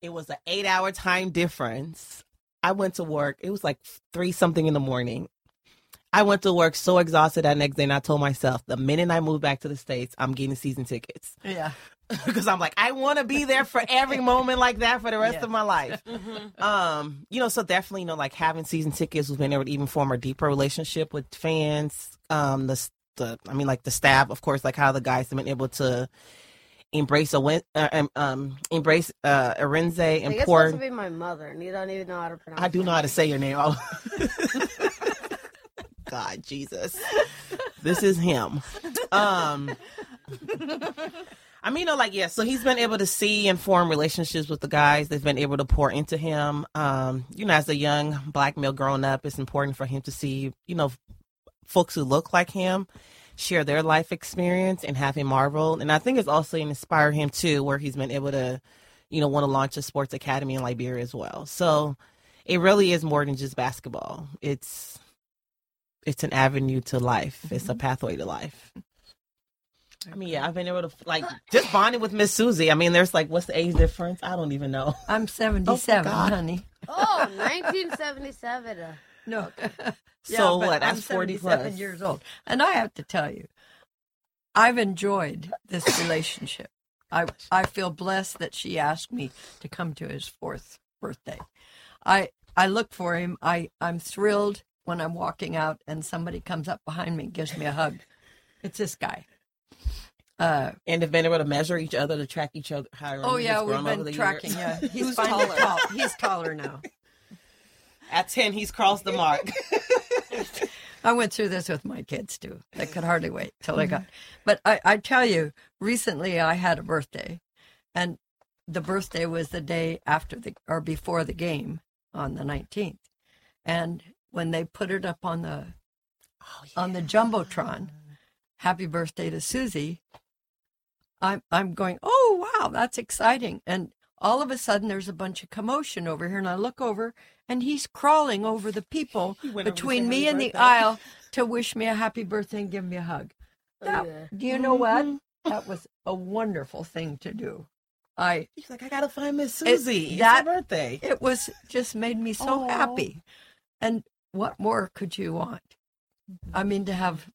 It was an eight-hour time difference. I went to work. It was like three-something in the morning. I went to work so exhausted that next day, and I told myself, the minute I move back to the States, I'm getting season tickets. Yeah. Because I'm like, I want to be there for every moment like that for the rest yeah. of my life. Mm-hmm. Um, you know, so definitely, you know, like having season tickets, we've been able to even form a deeper relationship with fans. Um, the, the I mean, like the staff, of course, like how the guys have been able to embrace a win, uh, um, embrace uh, Arinze and like pour. It's supposed to be my mother, and you don't even know how to pronounce. I do know how to say your name. God, Jesus. This is him. Um, I mean, you know, like, yeah, so he's been able to see and form relationships with the guys. They've been able to pour into him. Um, you know, as a young black male growing up, it's important for him to see, you know, folks who look like him share their life experience and have him marvel. And I think it's also inspired him, too, where he's been able to, you know, want to launch a sports academy in Liberia as well. So it really is more than just basketball. It's... It's an avenue to life. Mm-hmm. It's a pathway to life. I mean, yeah, I've been able to, like, just bonding with Miss Susie. I mean, there's, like, what's the age difference? I don't even know. I'm seventy-seven, oh, honey. Oh, nineteen seventy-seven. Uh, no. Yeah, so what? I'm forty-seven years old. And I have to tell you, I've enjoyed this relationship. I I feel blessed that she asked me to come to his fourth birthday. I, I look for him. I, I'm thrilled. When I'm walking out and somebody comes up behind me and gives me a hug, it's this guy. Uh, and have been able to measure each other to track each other. How oh yeah, we've been tracking. Yeah, he's taller. Tall. He's taller now. At ten, he's crossed the mark. I went through this with my kids too. They could hardly wait till they got. But I, I tell you, recently I had a birthday, and the birthday was the day after the or before the game on the nineteenth, and. When they put it up on the oh, yeah. on the jumbotron, "Happy Birthday to Susie," I'm I'm going, oh wow, that's exciting! And all of a sudden, there's a bunch of commotion over here, and I look over, and he's crawling over the people between me and birthday. The aisle to wish me a happy birthday and give me a hug. That, oh, yeah. Do you know mm-hmm. what? That was a wonderful thing to do. I he's like, I gotta find Miss Susie. It, it's that, her birthday. It was just made me so oh. happy, and. What more could you want? I mean, to have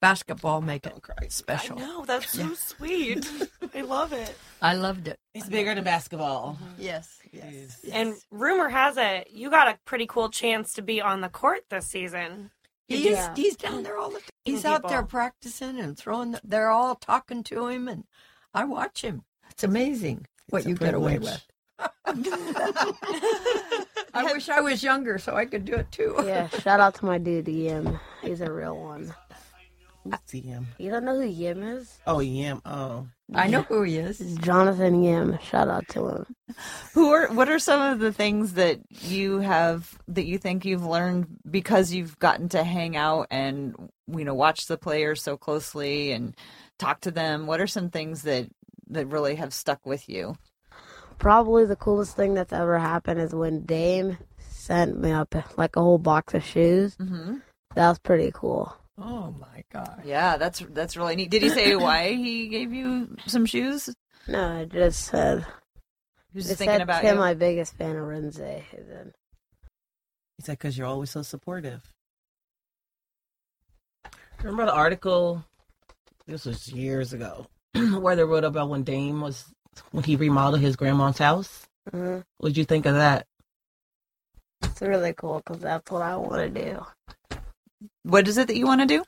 basketball make it special. I know, that's so yeah. sweet. I love it. I loved it. It's bigger than basketball. Mm-hmm. Yes, yes, yes. And rumor has it, you got a pretty cool chance to be on the court this season. He's yeah. he's down there all the time. He's out people. there practicing and throwing. The, they're all talking to him, and I watch him. It's amazing it's what you privilege. get away with. I wish I was younger so I could do it too. Yeah, shout out to my dude Yim. He's a real one. Who's Yim? You don't know who Yim is? Oh, Yim. Oh, I know who he is. It's Jonathan Yim. Shout out to him. Who are? What are some of the things that you have that you think you've learned because you've gotten to hang out and you know watch the players so closely and talk to them? What are some things that that really have stuck with you? Probably the coolest thing that's ever happened is when Dame sent me up like a whole box of shoes. Mm-hmm. That was pretty cool. Oh my god! Yeah, that's that's really neat. Did he say why he gave you some shoes? No, I just said. He was just thinking said, about you. My biggest fan, Arinze. He said, "Because you're always so supportive." Remember the article? This was years ago, where they wrote about when Dame was. When he remodeled his grandma's house. Mm-hmm. What'd you think of that? It's really cool because that's what I want to do. What is it that you want to do?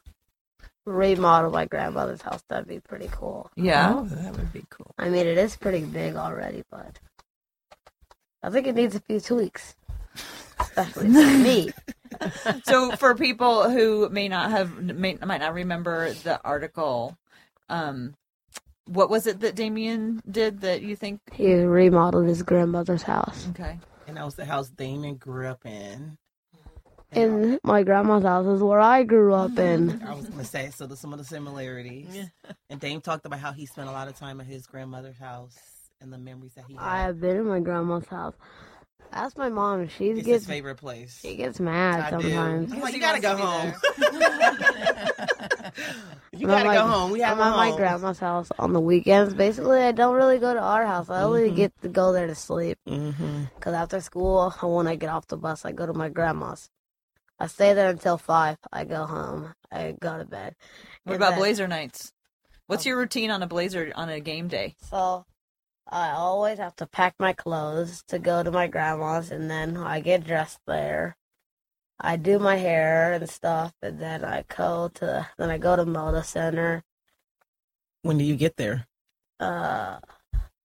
Remodel my grandmother's house. That'd be pretty cool. Yeah, oh, that would be cool. I mean, it is pretty big already, but I think it needs a few tweaks, especially for me. So, for people who may not have may, might not remember the article. Um, What was it that Damian did that you think? He remodeled his grandmother's house. Okay. And that was the house Damian grew up in. And, and my grandma's house is where I grew up in. I was going to say, so there's some of the similarities. Yeah. And Dame talked about how he spent a lot of time at his grandmother's house and the memories that he had. I have been in my grandma's house. Ask my mom. She it's gets his favorite place. She gets mad I sometimes. I'm like, you gotta go home. You I'm gotta like, go home. We have I'm at home. My grandma's house on the weekends. Basically, I don't really go to our house. I only mm-hmm. get to go there to sleep. Because mm-hmm. after school, when I get off the bus, I go to my grandma's. I stay there until five. I go home. I go to bed. What and about then, Blazer nights? What's um, your routine on a Blazer on a game day? So. I always have to pack my clothes to go to my grandma's, and then I get dressed there. I do my hair and stuff, and then I go to then I go to Moda Center. When do you get there? Uh,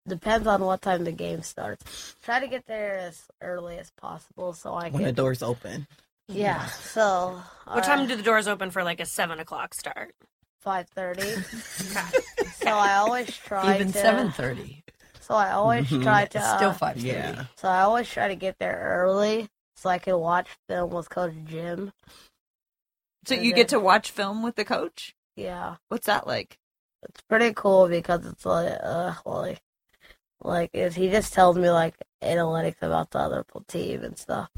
depends on what time the game starts. Try to get there as early as possible so I when can. When the doors open. Yeah. So. What time uh, do the doors open for like a seven o'clock start? Five thirty. So I always try even to... seven thirty. So I always mm-hmm. try to... Uh, still five thirty. Yeah. So I always try to get there early so I can watch film with Coach Jim. So and you then, get to watch film with the coach? Yeah. What's that like? It's pretty cool because it's like... Uh, like, like it's, he just tells me, like, analytics about the other team and stuff.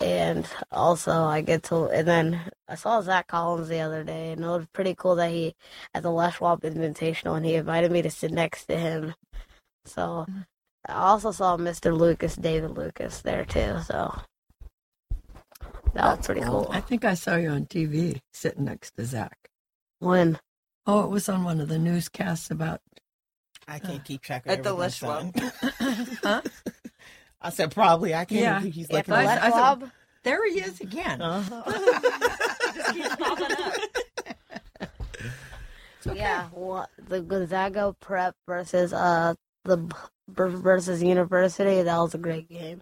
And also I get to... And then I saw Zach Collins the other day, and it was pretty cool that he... At the Les Schwab Invitational, and he invited me to sit next to him. So, I also saw Mister Lucas, David Lucas, there too. So, that That's was pretty cool. cool. I think I saw you on T V sitting next to Zach. When? Oh, it was on one of the newscasts about. I can't uh, keep track of at the Les Schwab. Huh? I said probably. I can't. Yeah. Think he's like the Les Schwab. I said, there he is again. Uh-huh. Just keeps popping up. Okay. Yeah, well, the Gonzaga prep versus uh. The versus University, that was a great game.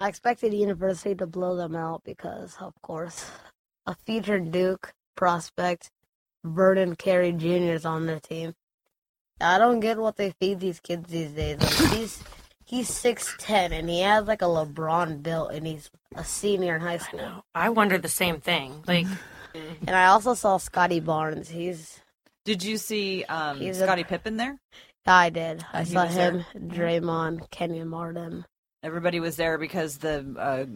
I expected University to blow them out because, of course, a featured Duke prospect, Vernon Carey Junior is on their team. I don't get what they feed these kids these days. Like he's he's six ten, and he has like a LeBron build, and he's a senior in high school. I know. I wonder the same thing. Like, and I also saw Scotty Barnes. He's. Did you see um, Scottie Pippen there? I did. I saw him, there. Draymond, Kenyon Martin. Everybody was there because the uh,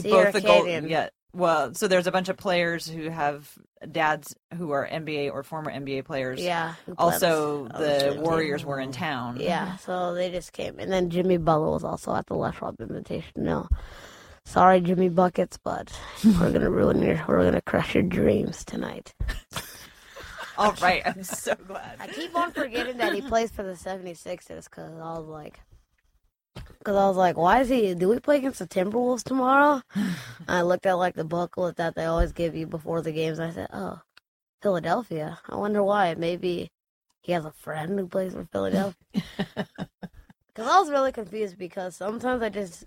both the gold, yeah. Well, so there's a bunch of players who have dads who are N B A or former N B A players. Yeah. Also, the Warriors were in town. Yeah, so they just came, and then Jimmy Butler was also at the Les Schwab Invitational. Sorry, Jimmy Buckets, but we're gonna ruin your. We're gonna crush your dreams tonight. All right, I'm so glad. I keep on forgetting that he plays for the seventy-sixers because I was like, Because I was like, why is he, do we play against the Timberwolves tomorrow? I looked at, like, the booklet that they always give you before the games, and I said, oh, Philadelphia. I wonder why. Maybe he has a friend who plays for Philadelphia. Because I was really confused because sometimes I just,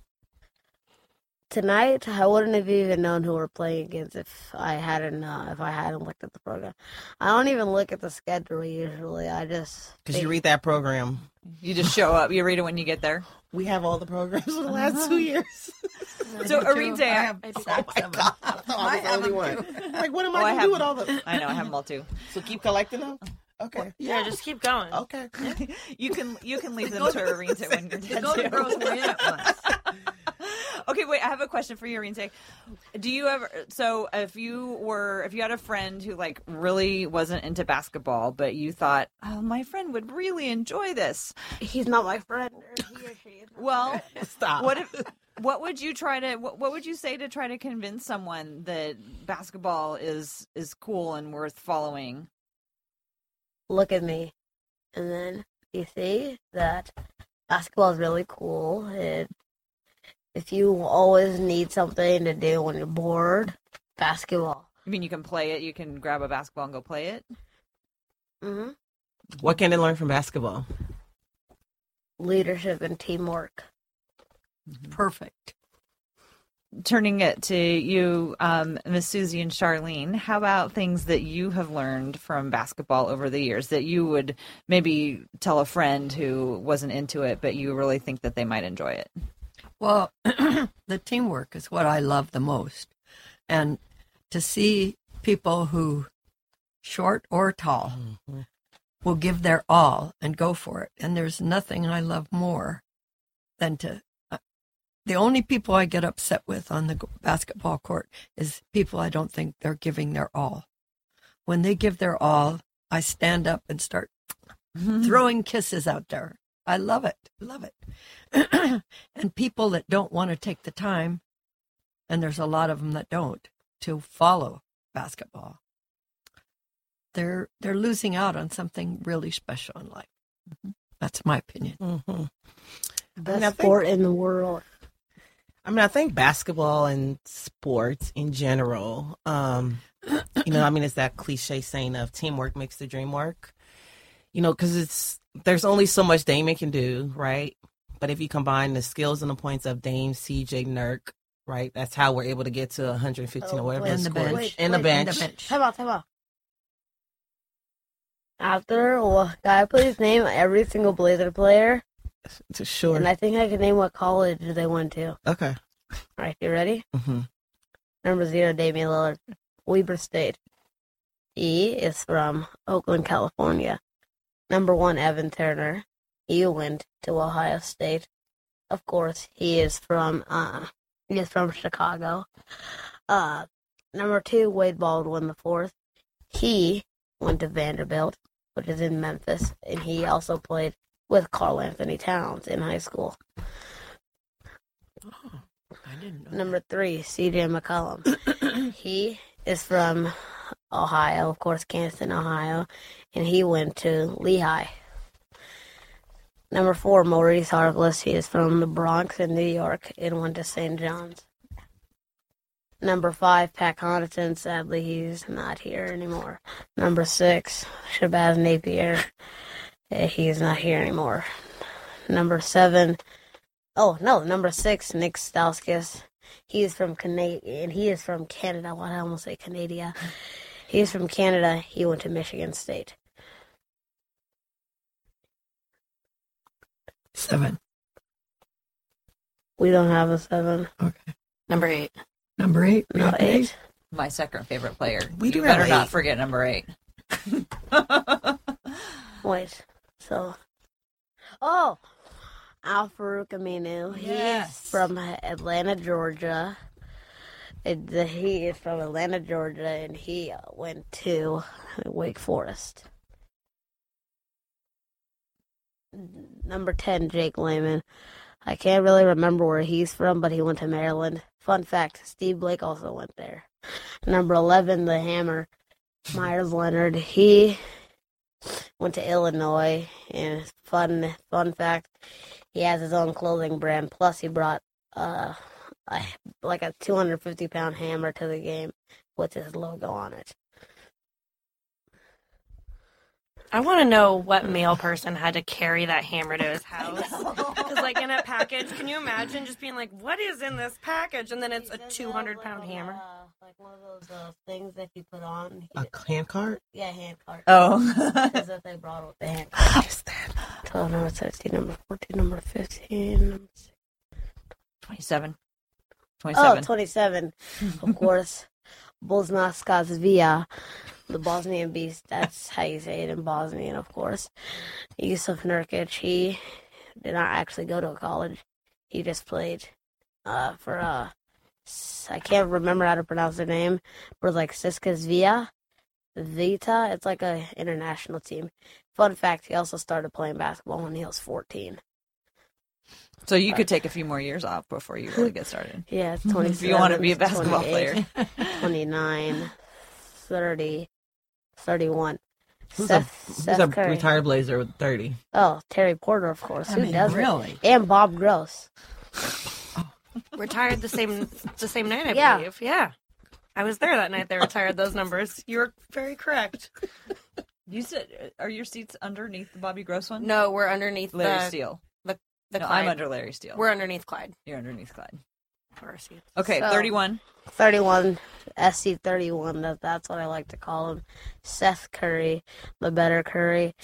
tonight, I wouldn't have even known who we're playing against if I hadn't uh, if I hadn't looked at the program. I don't even look at the schedule usually. I just because you read that program, you just show up. You read it when you get there. We have all the programs for the last uh-huh. two years. So Arinze, I have. I, oh my God, I, I was the only one. Like, what am I oh, gonna I do with all the? I know I have them all too. So keep collecting them. Okay. Yeah, yeah, just keep going. Okay. you can you can leave them to Arinze when you're done. Golden Girls were in it once. Okay, wait, I have a question for you, Arinze. Do you ever, so if you were, if you had a friend who like really wasn't into basketball, but you thought, oh, my friend would really enjoy this. He's not my friend. Or he or she is not well, stop. What if, what would you try to, what, what would you say to try to convince someone that basketball is, is cool and worth following? Look at me. And then you see that basketball is really cool. It, If you always need something to do when you're bored, basketball. You mean you can play it? You can grab a basketball and go play it? Mm-hmm. What can they learn from basketball? Leadership and teamwork. Mm-hmm. Perfect. Turning it to you, um, Miss Susie and Charlene, how about things that you have learned from basketball over the years that you would maybe tell a friend who wasn't into it, but you really think that they might enjoy it? Well, the teamwork is what I love the most. And to see people who, short or tall, mm-hmm. will give their all and go for it. And there's nothing I love more than to... Uh, the only people I get upset with on the basketball court is people I don't think they're giving their all. When they give their all, I stand up and start mm-hmm. throwing kisses out there. I love it. Love it. And people that don't want to take the time, and there's a lot of them that don't, to follow basketball, they're they're losing out on something really special in life. Mm-hmm. That's my opinion. Mm-hmm. Best I mean, sport think, in the world. I mean, I think basketball and sports in general, um, you know, I mean, it's that cliche saying of teamwork makes the dream work, you know, because it's, there's only so much Dame can do, right? But if you combine the skills and the points of Dame, C J, Nurk, right? That's how we're able to get to one hundred fifteen oh, or whatever. In the bench. Wait, in, wait, the bench. in the bench. Time out, time out. After, well, I please name every single Blazer player. Sure. And I think I can name what college they went to. Okay. All right, you ready? Mm-hmm. Number zero, Damian Lillard. Weber State. E is from Oakland, California. Number one, Evan Turner. He went to Ohio State. Of course, he is from uh, he is from Chicago. Uh, number two, Wade Baldwin the fourth. He went to Vanderbilt, which is in Memphis, and he also played with Karl Anthony Towns in high school. Oh, I didn't know. Number three, C J McCollum. He is from Ohio, of course, Canton, Ohio, and he went to Lehigh. Number four, Maurice Harkless. He is from the Bronx in New York and went to Saint John's. Number five, Pat Connaughton. Sadly, he's not here anymore. Number six, Shabazz Napier. He's not here anymore. Number seven, oh, no, number six, Nick Stauskas. He is from Canada, and he is from Canada. Why did I almost say Canada? He is from Canada. He went to Michigan State. Seven. We don't have a seven. Okay. Number eight. Number eight. Number eight. eight. My second favorite player. We do you better not forget number eight. Wait. So. Oh. Al-Farouq Aminu. He yes. is from Atlanta, Georgia. And he is from Atlanta, Georgia, and he went to Wake Forest. Number ten, Jake Layman. I can't really remember where he's from, but he went to Maryland. Fun fact, Steve Blake also went there. Number eleven, the Hammer, Myers Leonard. He went to Illinois, and fun fun fact, he has his own clothing brand. Plus, he brought uh a, like a two hundred fifty pound hammer to the game with his logo on it. I want to know what male person had to carry that hammer to his house. Because, like, in a package, can you imagine just being like, what is in this package? And then it's a two hundred pound like, hammer. Uh, like one of those uh, things that you put on. A hand cart? Yeah, hand cart. Oh. Because that they brought with the hand cart. What is that? twelve, number thirteen, number fourteen, number fifteen, number sixteen. twenty-seven. twenty-seven. Oh, twenty-seven. Of course. Bosna Skazvia, the Bosnian beast. That's how you say it in Bosnian, of course. Yusuf Nurkic, he did not actually go to college. He just played uh, for, uh, I can't remember how to pronounce their name, but like Skazvia, Vita. It's like a international team. Fun fact, he also started playing basketball when he was fourteen. So you but, could take a few more years off before you really get started. Yeah, it's twenty-seven. If you want to be a basketball player. twenty-nine, thirty, thirty-one. Who's, Seth, a, who's Seth a retired Blazer with thirty? Oh, Terry Porter, of course. I Who mean, doesn't? Really? And Bob Gross. Retired the same the same night, I yeah. believe. Yeah. I was there that night they retired those numbers. You were very correct. You said, are your seats underneath the Bobby Gross one? No, we're underneath Larry the... Steele. No, Clyde. I'm under Larry Steele. We're underneath Clyde. You're underneath Clyde. Okay, so, thirty-one. thirty-one, S C thirty-one, that, that's what I like to call him. Seth Curry, the better Curry.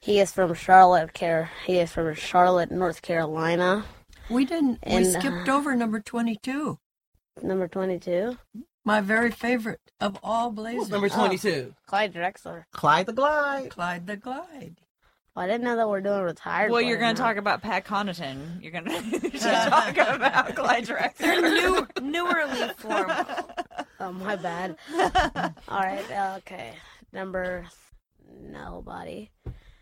He is from Charlotte, Car- He is from Charlotte, North Carolina. We didn't, and, we skipped uh, over number twenty-two. Number twenty-two? My very favorite of all Blazers. What's number twenty-two? Oh, Clyde Drexler. Clyde the Glide. Clyde the Glide. Well, I didn't know that we're doing retired. Well, you're going to talk about Pat Connaughton. You're going to talk about Clyde Drexler. They're new, newerly formal. Oh, my bad. All right, okay. Number nobody.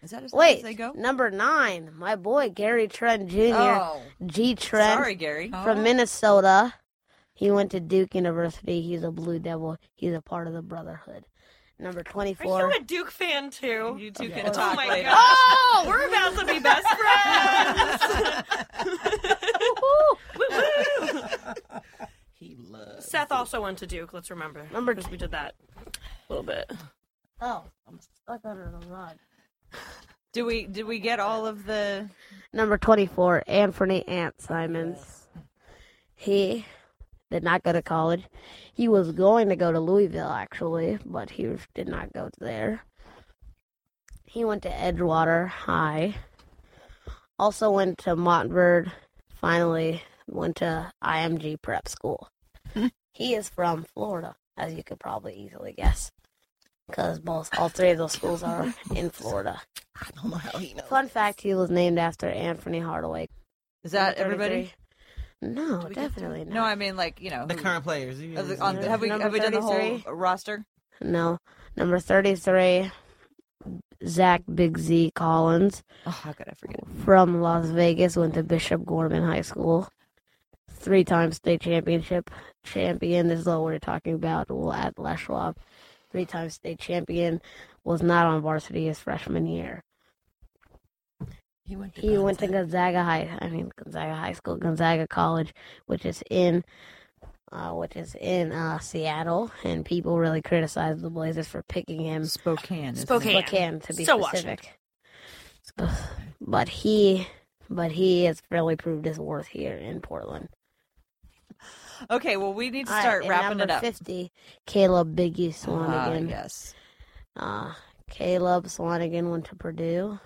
Is that as Wait, they go? Number nine. My boy Gary Trent Junior Oh. G. Trent. Sorry, Gary. From oh. Minnesota. He went to Duke University. He's a Blue Devil. He's a part of the Brotherhood. Number twenty-four. Are you a Duke fan, too? You two okay. can talk oh my later. God. Oh, we're about to be best friends. Woo-hoo. He loves Seth it. Also went to Duke, let's remember. Remember, because we did that a little bit. Oh, I'm stuck under the rod. Do we, did we get all of the... Number twenty-four, Anthony Ant Simons. He... did not go to college. He was going to go to Louisville, actually, but he was, did not go there. He went to Edgewater High. Also went to Montverde. Finally went to I M G Prep School. He is from Florida, as you could probably easily guess, because both all three of those schools are in Florida. I don't know how he knows. Fun fact, he was named after Anthony Hardaway. Is that everybody? No, definitely not. No, I mean, like, you know. The who, current players. You know, on, have we, have we done the whole roster? No. Number thirty-three, Zach Big Z Collins. Oh, how could I forget? From Las Vegas, went to Bishop Gorman High School. Three-time state championship champion. This is all we're talking about at Les Schwab. Three-time state champion. Was not on varsity his freshman year. He went to, he went to Gonzaga High. I mean Gonzaga High School, Gonzaga College, which is in, uh, which is in uh, Seattle, and people really criticized the Blazers for picking him. Spokane, Spokane, Spokane to be so specific. Washington. But he, but he has really proved his worth here in Portland. Okay, well we need to start right, wrapping it up. fifty, Caleb Biggie Swanigan. Uh, yes. Uh, Caleb Swanigan went to Purdue.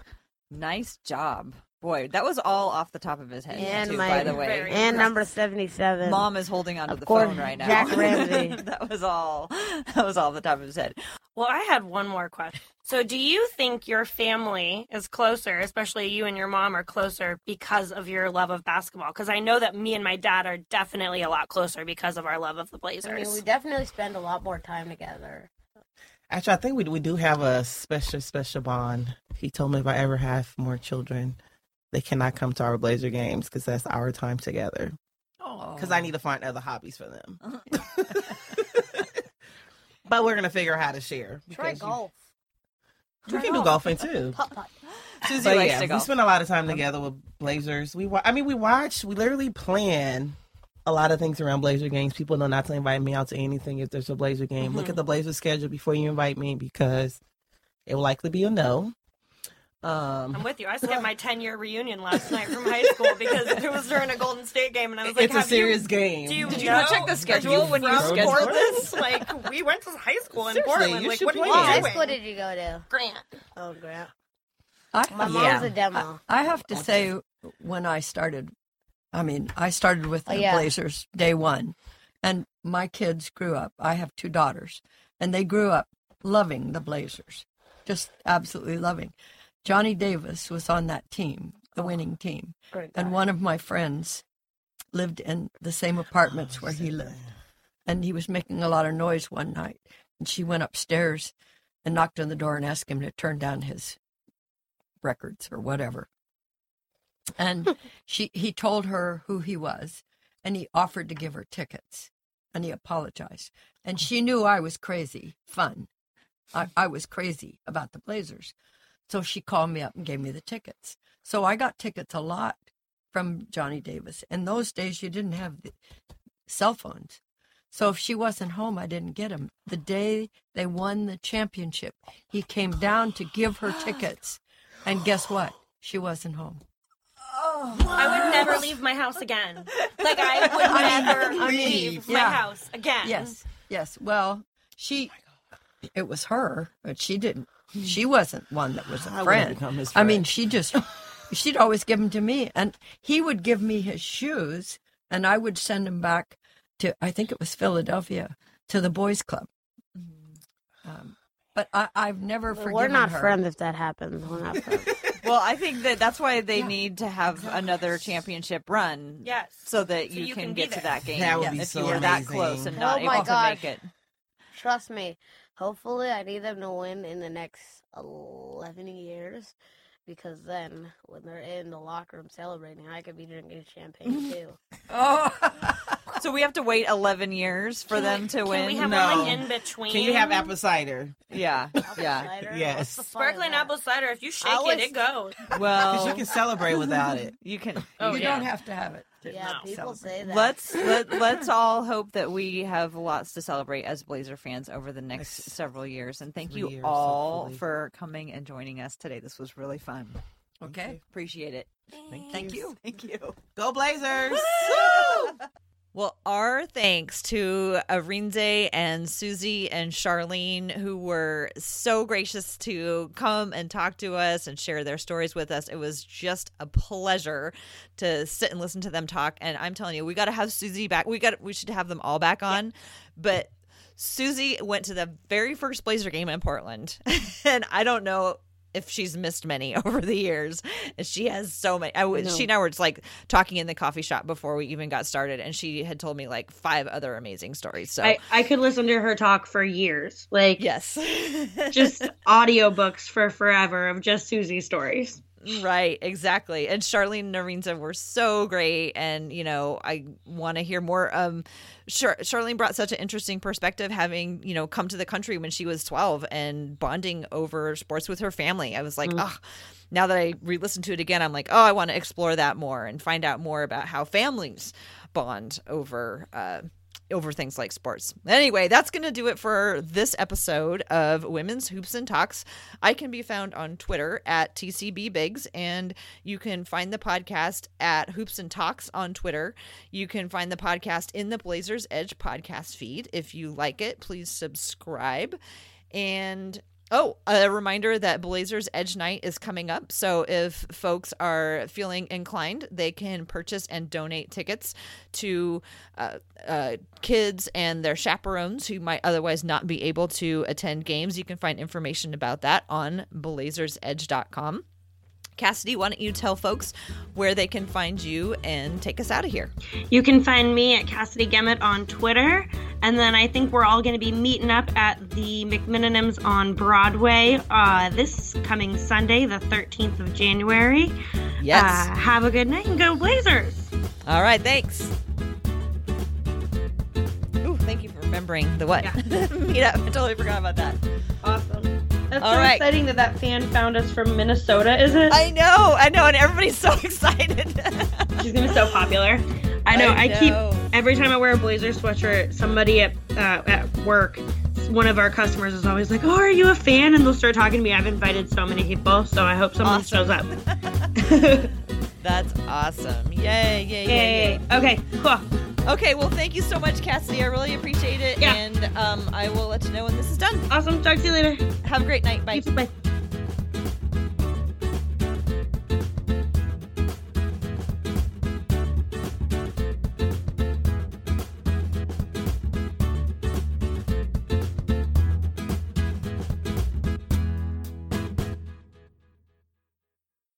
Nice job. Boy, that was all off the top of his head, and too, my, by the way. And number seventy-seven. Mom is holding onto the phone right now. Jack Ramsey. That was all. That was all off the top of his head. Well, I had one more question. So do you think your family is closer, especially you and your mom are closer because of your love of basketball? Because I know that me and my dad are definitely a lot closer because of our love of the Blazers. I mean, we definitely spend a lot more time together. Actually, I think we we do have a special, special bond. He told me if I ever have more children, they cannot come to our Blazer games because that's our time together. Because I need to find other hobbies for them. But we're going to figure out how to share. Try golf. We can do golfing too. Susie but likes yeah, to golf. We spend a lot of time together with Blazers. We, wa- I mean, we watch. We literally plan a lot of things around Blazer games. People know not to invite me out to anything if there's a Blazer game. Mm-hmm. Look at the Blazer schedule before you invite me because it will likely be a no. Um, I'm with you. I skipped my ten-year reunion last night from high school because it was during a Golden State game, and I was like, "It's a serious you, game." Do you Did you not check the schedule you when you scheduled this? Like, we went to high school in Seriously, Portland. Like, what are you doing? What high school did you go to? Grant. Oh, Grant. I, my mom's yeah. a demo. I, I have to okay. say, when I started, I mean, I started with the oh, yeah. Blazers day one, and my kids grew up. I have two daughters, and they grew up loving the Blazers, just absolutely loving. Johnny Davis was on that team, the winning team. And one of my friends lived in the same apartments where he lived. And he was making a lot of noise one night. And she went upstairs and knocked on the door and asked him to turn down his records or whatever. And she he told her who he was, and he offered to give her tickets. And he apologized. And she knew I was crazy, fun. I, I was crazy about the Blazers. So she called me up and gave me the tickets. So I got tickets a lot from Johnny Davis. In those days, you didn't have the cell phones. So if she wasn't home, I didn't get them. The day they won the championship, he came down to give her tickets. And guess what? She wasn't home. Oh, I would never leave my house again. Like, I would never leave yeah. my house again. Yes, yes. Well, she, it was her, but she didn't. She wasn't one that was a I friend. friend. I mean, she just, she'd always give them to me. And he would give me his shoes, and I would send them back to, I think it was Philadelphia, to the boys' club. Mm-hmm. Um, but I, I've never well, forgiven her. We're not her. friends if that happens. We're not friends. Well, I think that that's why they yeah. need to have another championship run. Yes. So that so you, you can, can get there. to that game. That would yes. be if so you were amazing. that close and not oh able gosh. to make it. Trust me. Hopefully, I need them to win in the next eleven years, because then when they're in the locker room celebrating, I could be drinking champagne, too. Oh, so we have to wait eleven years for can them we, to can win? Can we have no. one like in between? Can you have apple cider? Yeah. Apple yeah. cider? Yes. Sparkling apple cider. If you shake always... it, it goes. Well, because you can celebrate without it. You can. Oh, you yeah. don't have to have it. Yeah, no. people say that. Let's let, let's all hope that we have lots to celebrate as Blazer fans over the next it's several years. And thank you years, all hopefully. for coming and joining us today. This was really fun. Okay, okay. Appreciate it. Thank, thank you. Thank you. Go Blazers! Woo! Well, our thanks to Arinze and Susie and Charlene, who were so gracious to come and talk to us and share their stories with us. It was just a pleasure to sit and listen to them talk. And I'm telling you, we got to have Susie back. We got we should have them all back on. Yeah. But Susie went to the very first Blazer game in Portland, and I don't know if she's missed many over the years. And she has so many. I w- no. She and I were just like talking in the coffee shop before we even got started, and she had told me like five other amazing stories. So I, I could listen to her talk for years. Like, yes, just audiobooks for forever of just Susie's stories. Right, exactly. And Charlene and Arinze were so great. And, you know, I want to hear more. Um, Char- Charlene brought such an interesting perspective, having, you know, come to the country when she was twelve and bonding over sports with her family. I was like, mm. oh, now that I re-listened to it again, I'm like, oh, I want to explore that more and find out more about how families bond over uh over things like sports. Anyway, that's going to do it for this episode of Women's Hoops and Talks. I can be found on Twitter at T C B Biggs, and you can find the podcast at Hoops and Talks on Twitter. You can find the podcast in the Blazers Edge podcast feed. If you like it, please subscribe. And oh, a reminder that Blazers Edge Night is coming up. So if folks are feeling inclined, they can purchase and donate tickets to uh, uh, kids and their chaperones who might otherwise not be able to attend games. You can find information about that on blazers edge dot com. Cassidy, why don't you tell folks where they can find you and take us out of here? You can find me at Cassidy Gamet on Twitter. And then I think we're all going to be meeting up at the McMinimums on Broadway uh, this coming Sunday, the thirteenth of January. Yes. Uh, have a good night and go Blazers. All right. Thanks. Ooh, thank you for remembering the what? Yeah. Meet up. I totally forgot about that. Awesome. That's All so right. exciting that that fan found us from Minnesota, isn't it? I know, I know, and everybody's so excited. She's going to be so popular. I know, I, I know. keep, every time I wear a Blazer sweatshirt, somebody at uh, at work, one of our customers is always like, oh, are you a fan? And they'll start talking to me. I've invited so many people, so I hope someone awesome. shows up. That's awesome. Yay, yay, yay, yay. Okay, cool. Okay, well, thank you so much, Cassidy. I really appreciate it. Yeah. And um, I will let you know when this is done. Awesome. Talk to you later. Have a great night. Bye. You too, bye.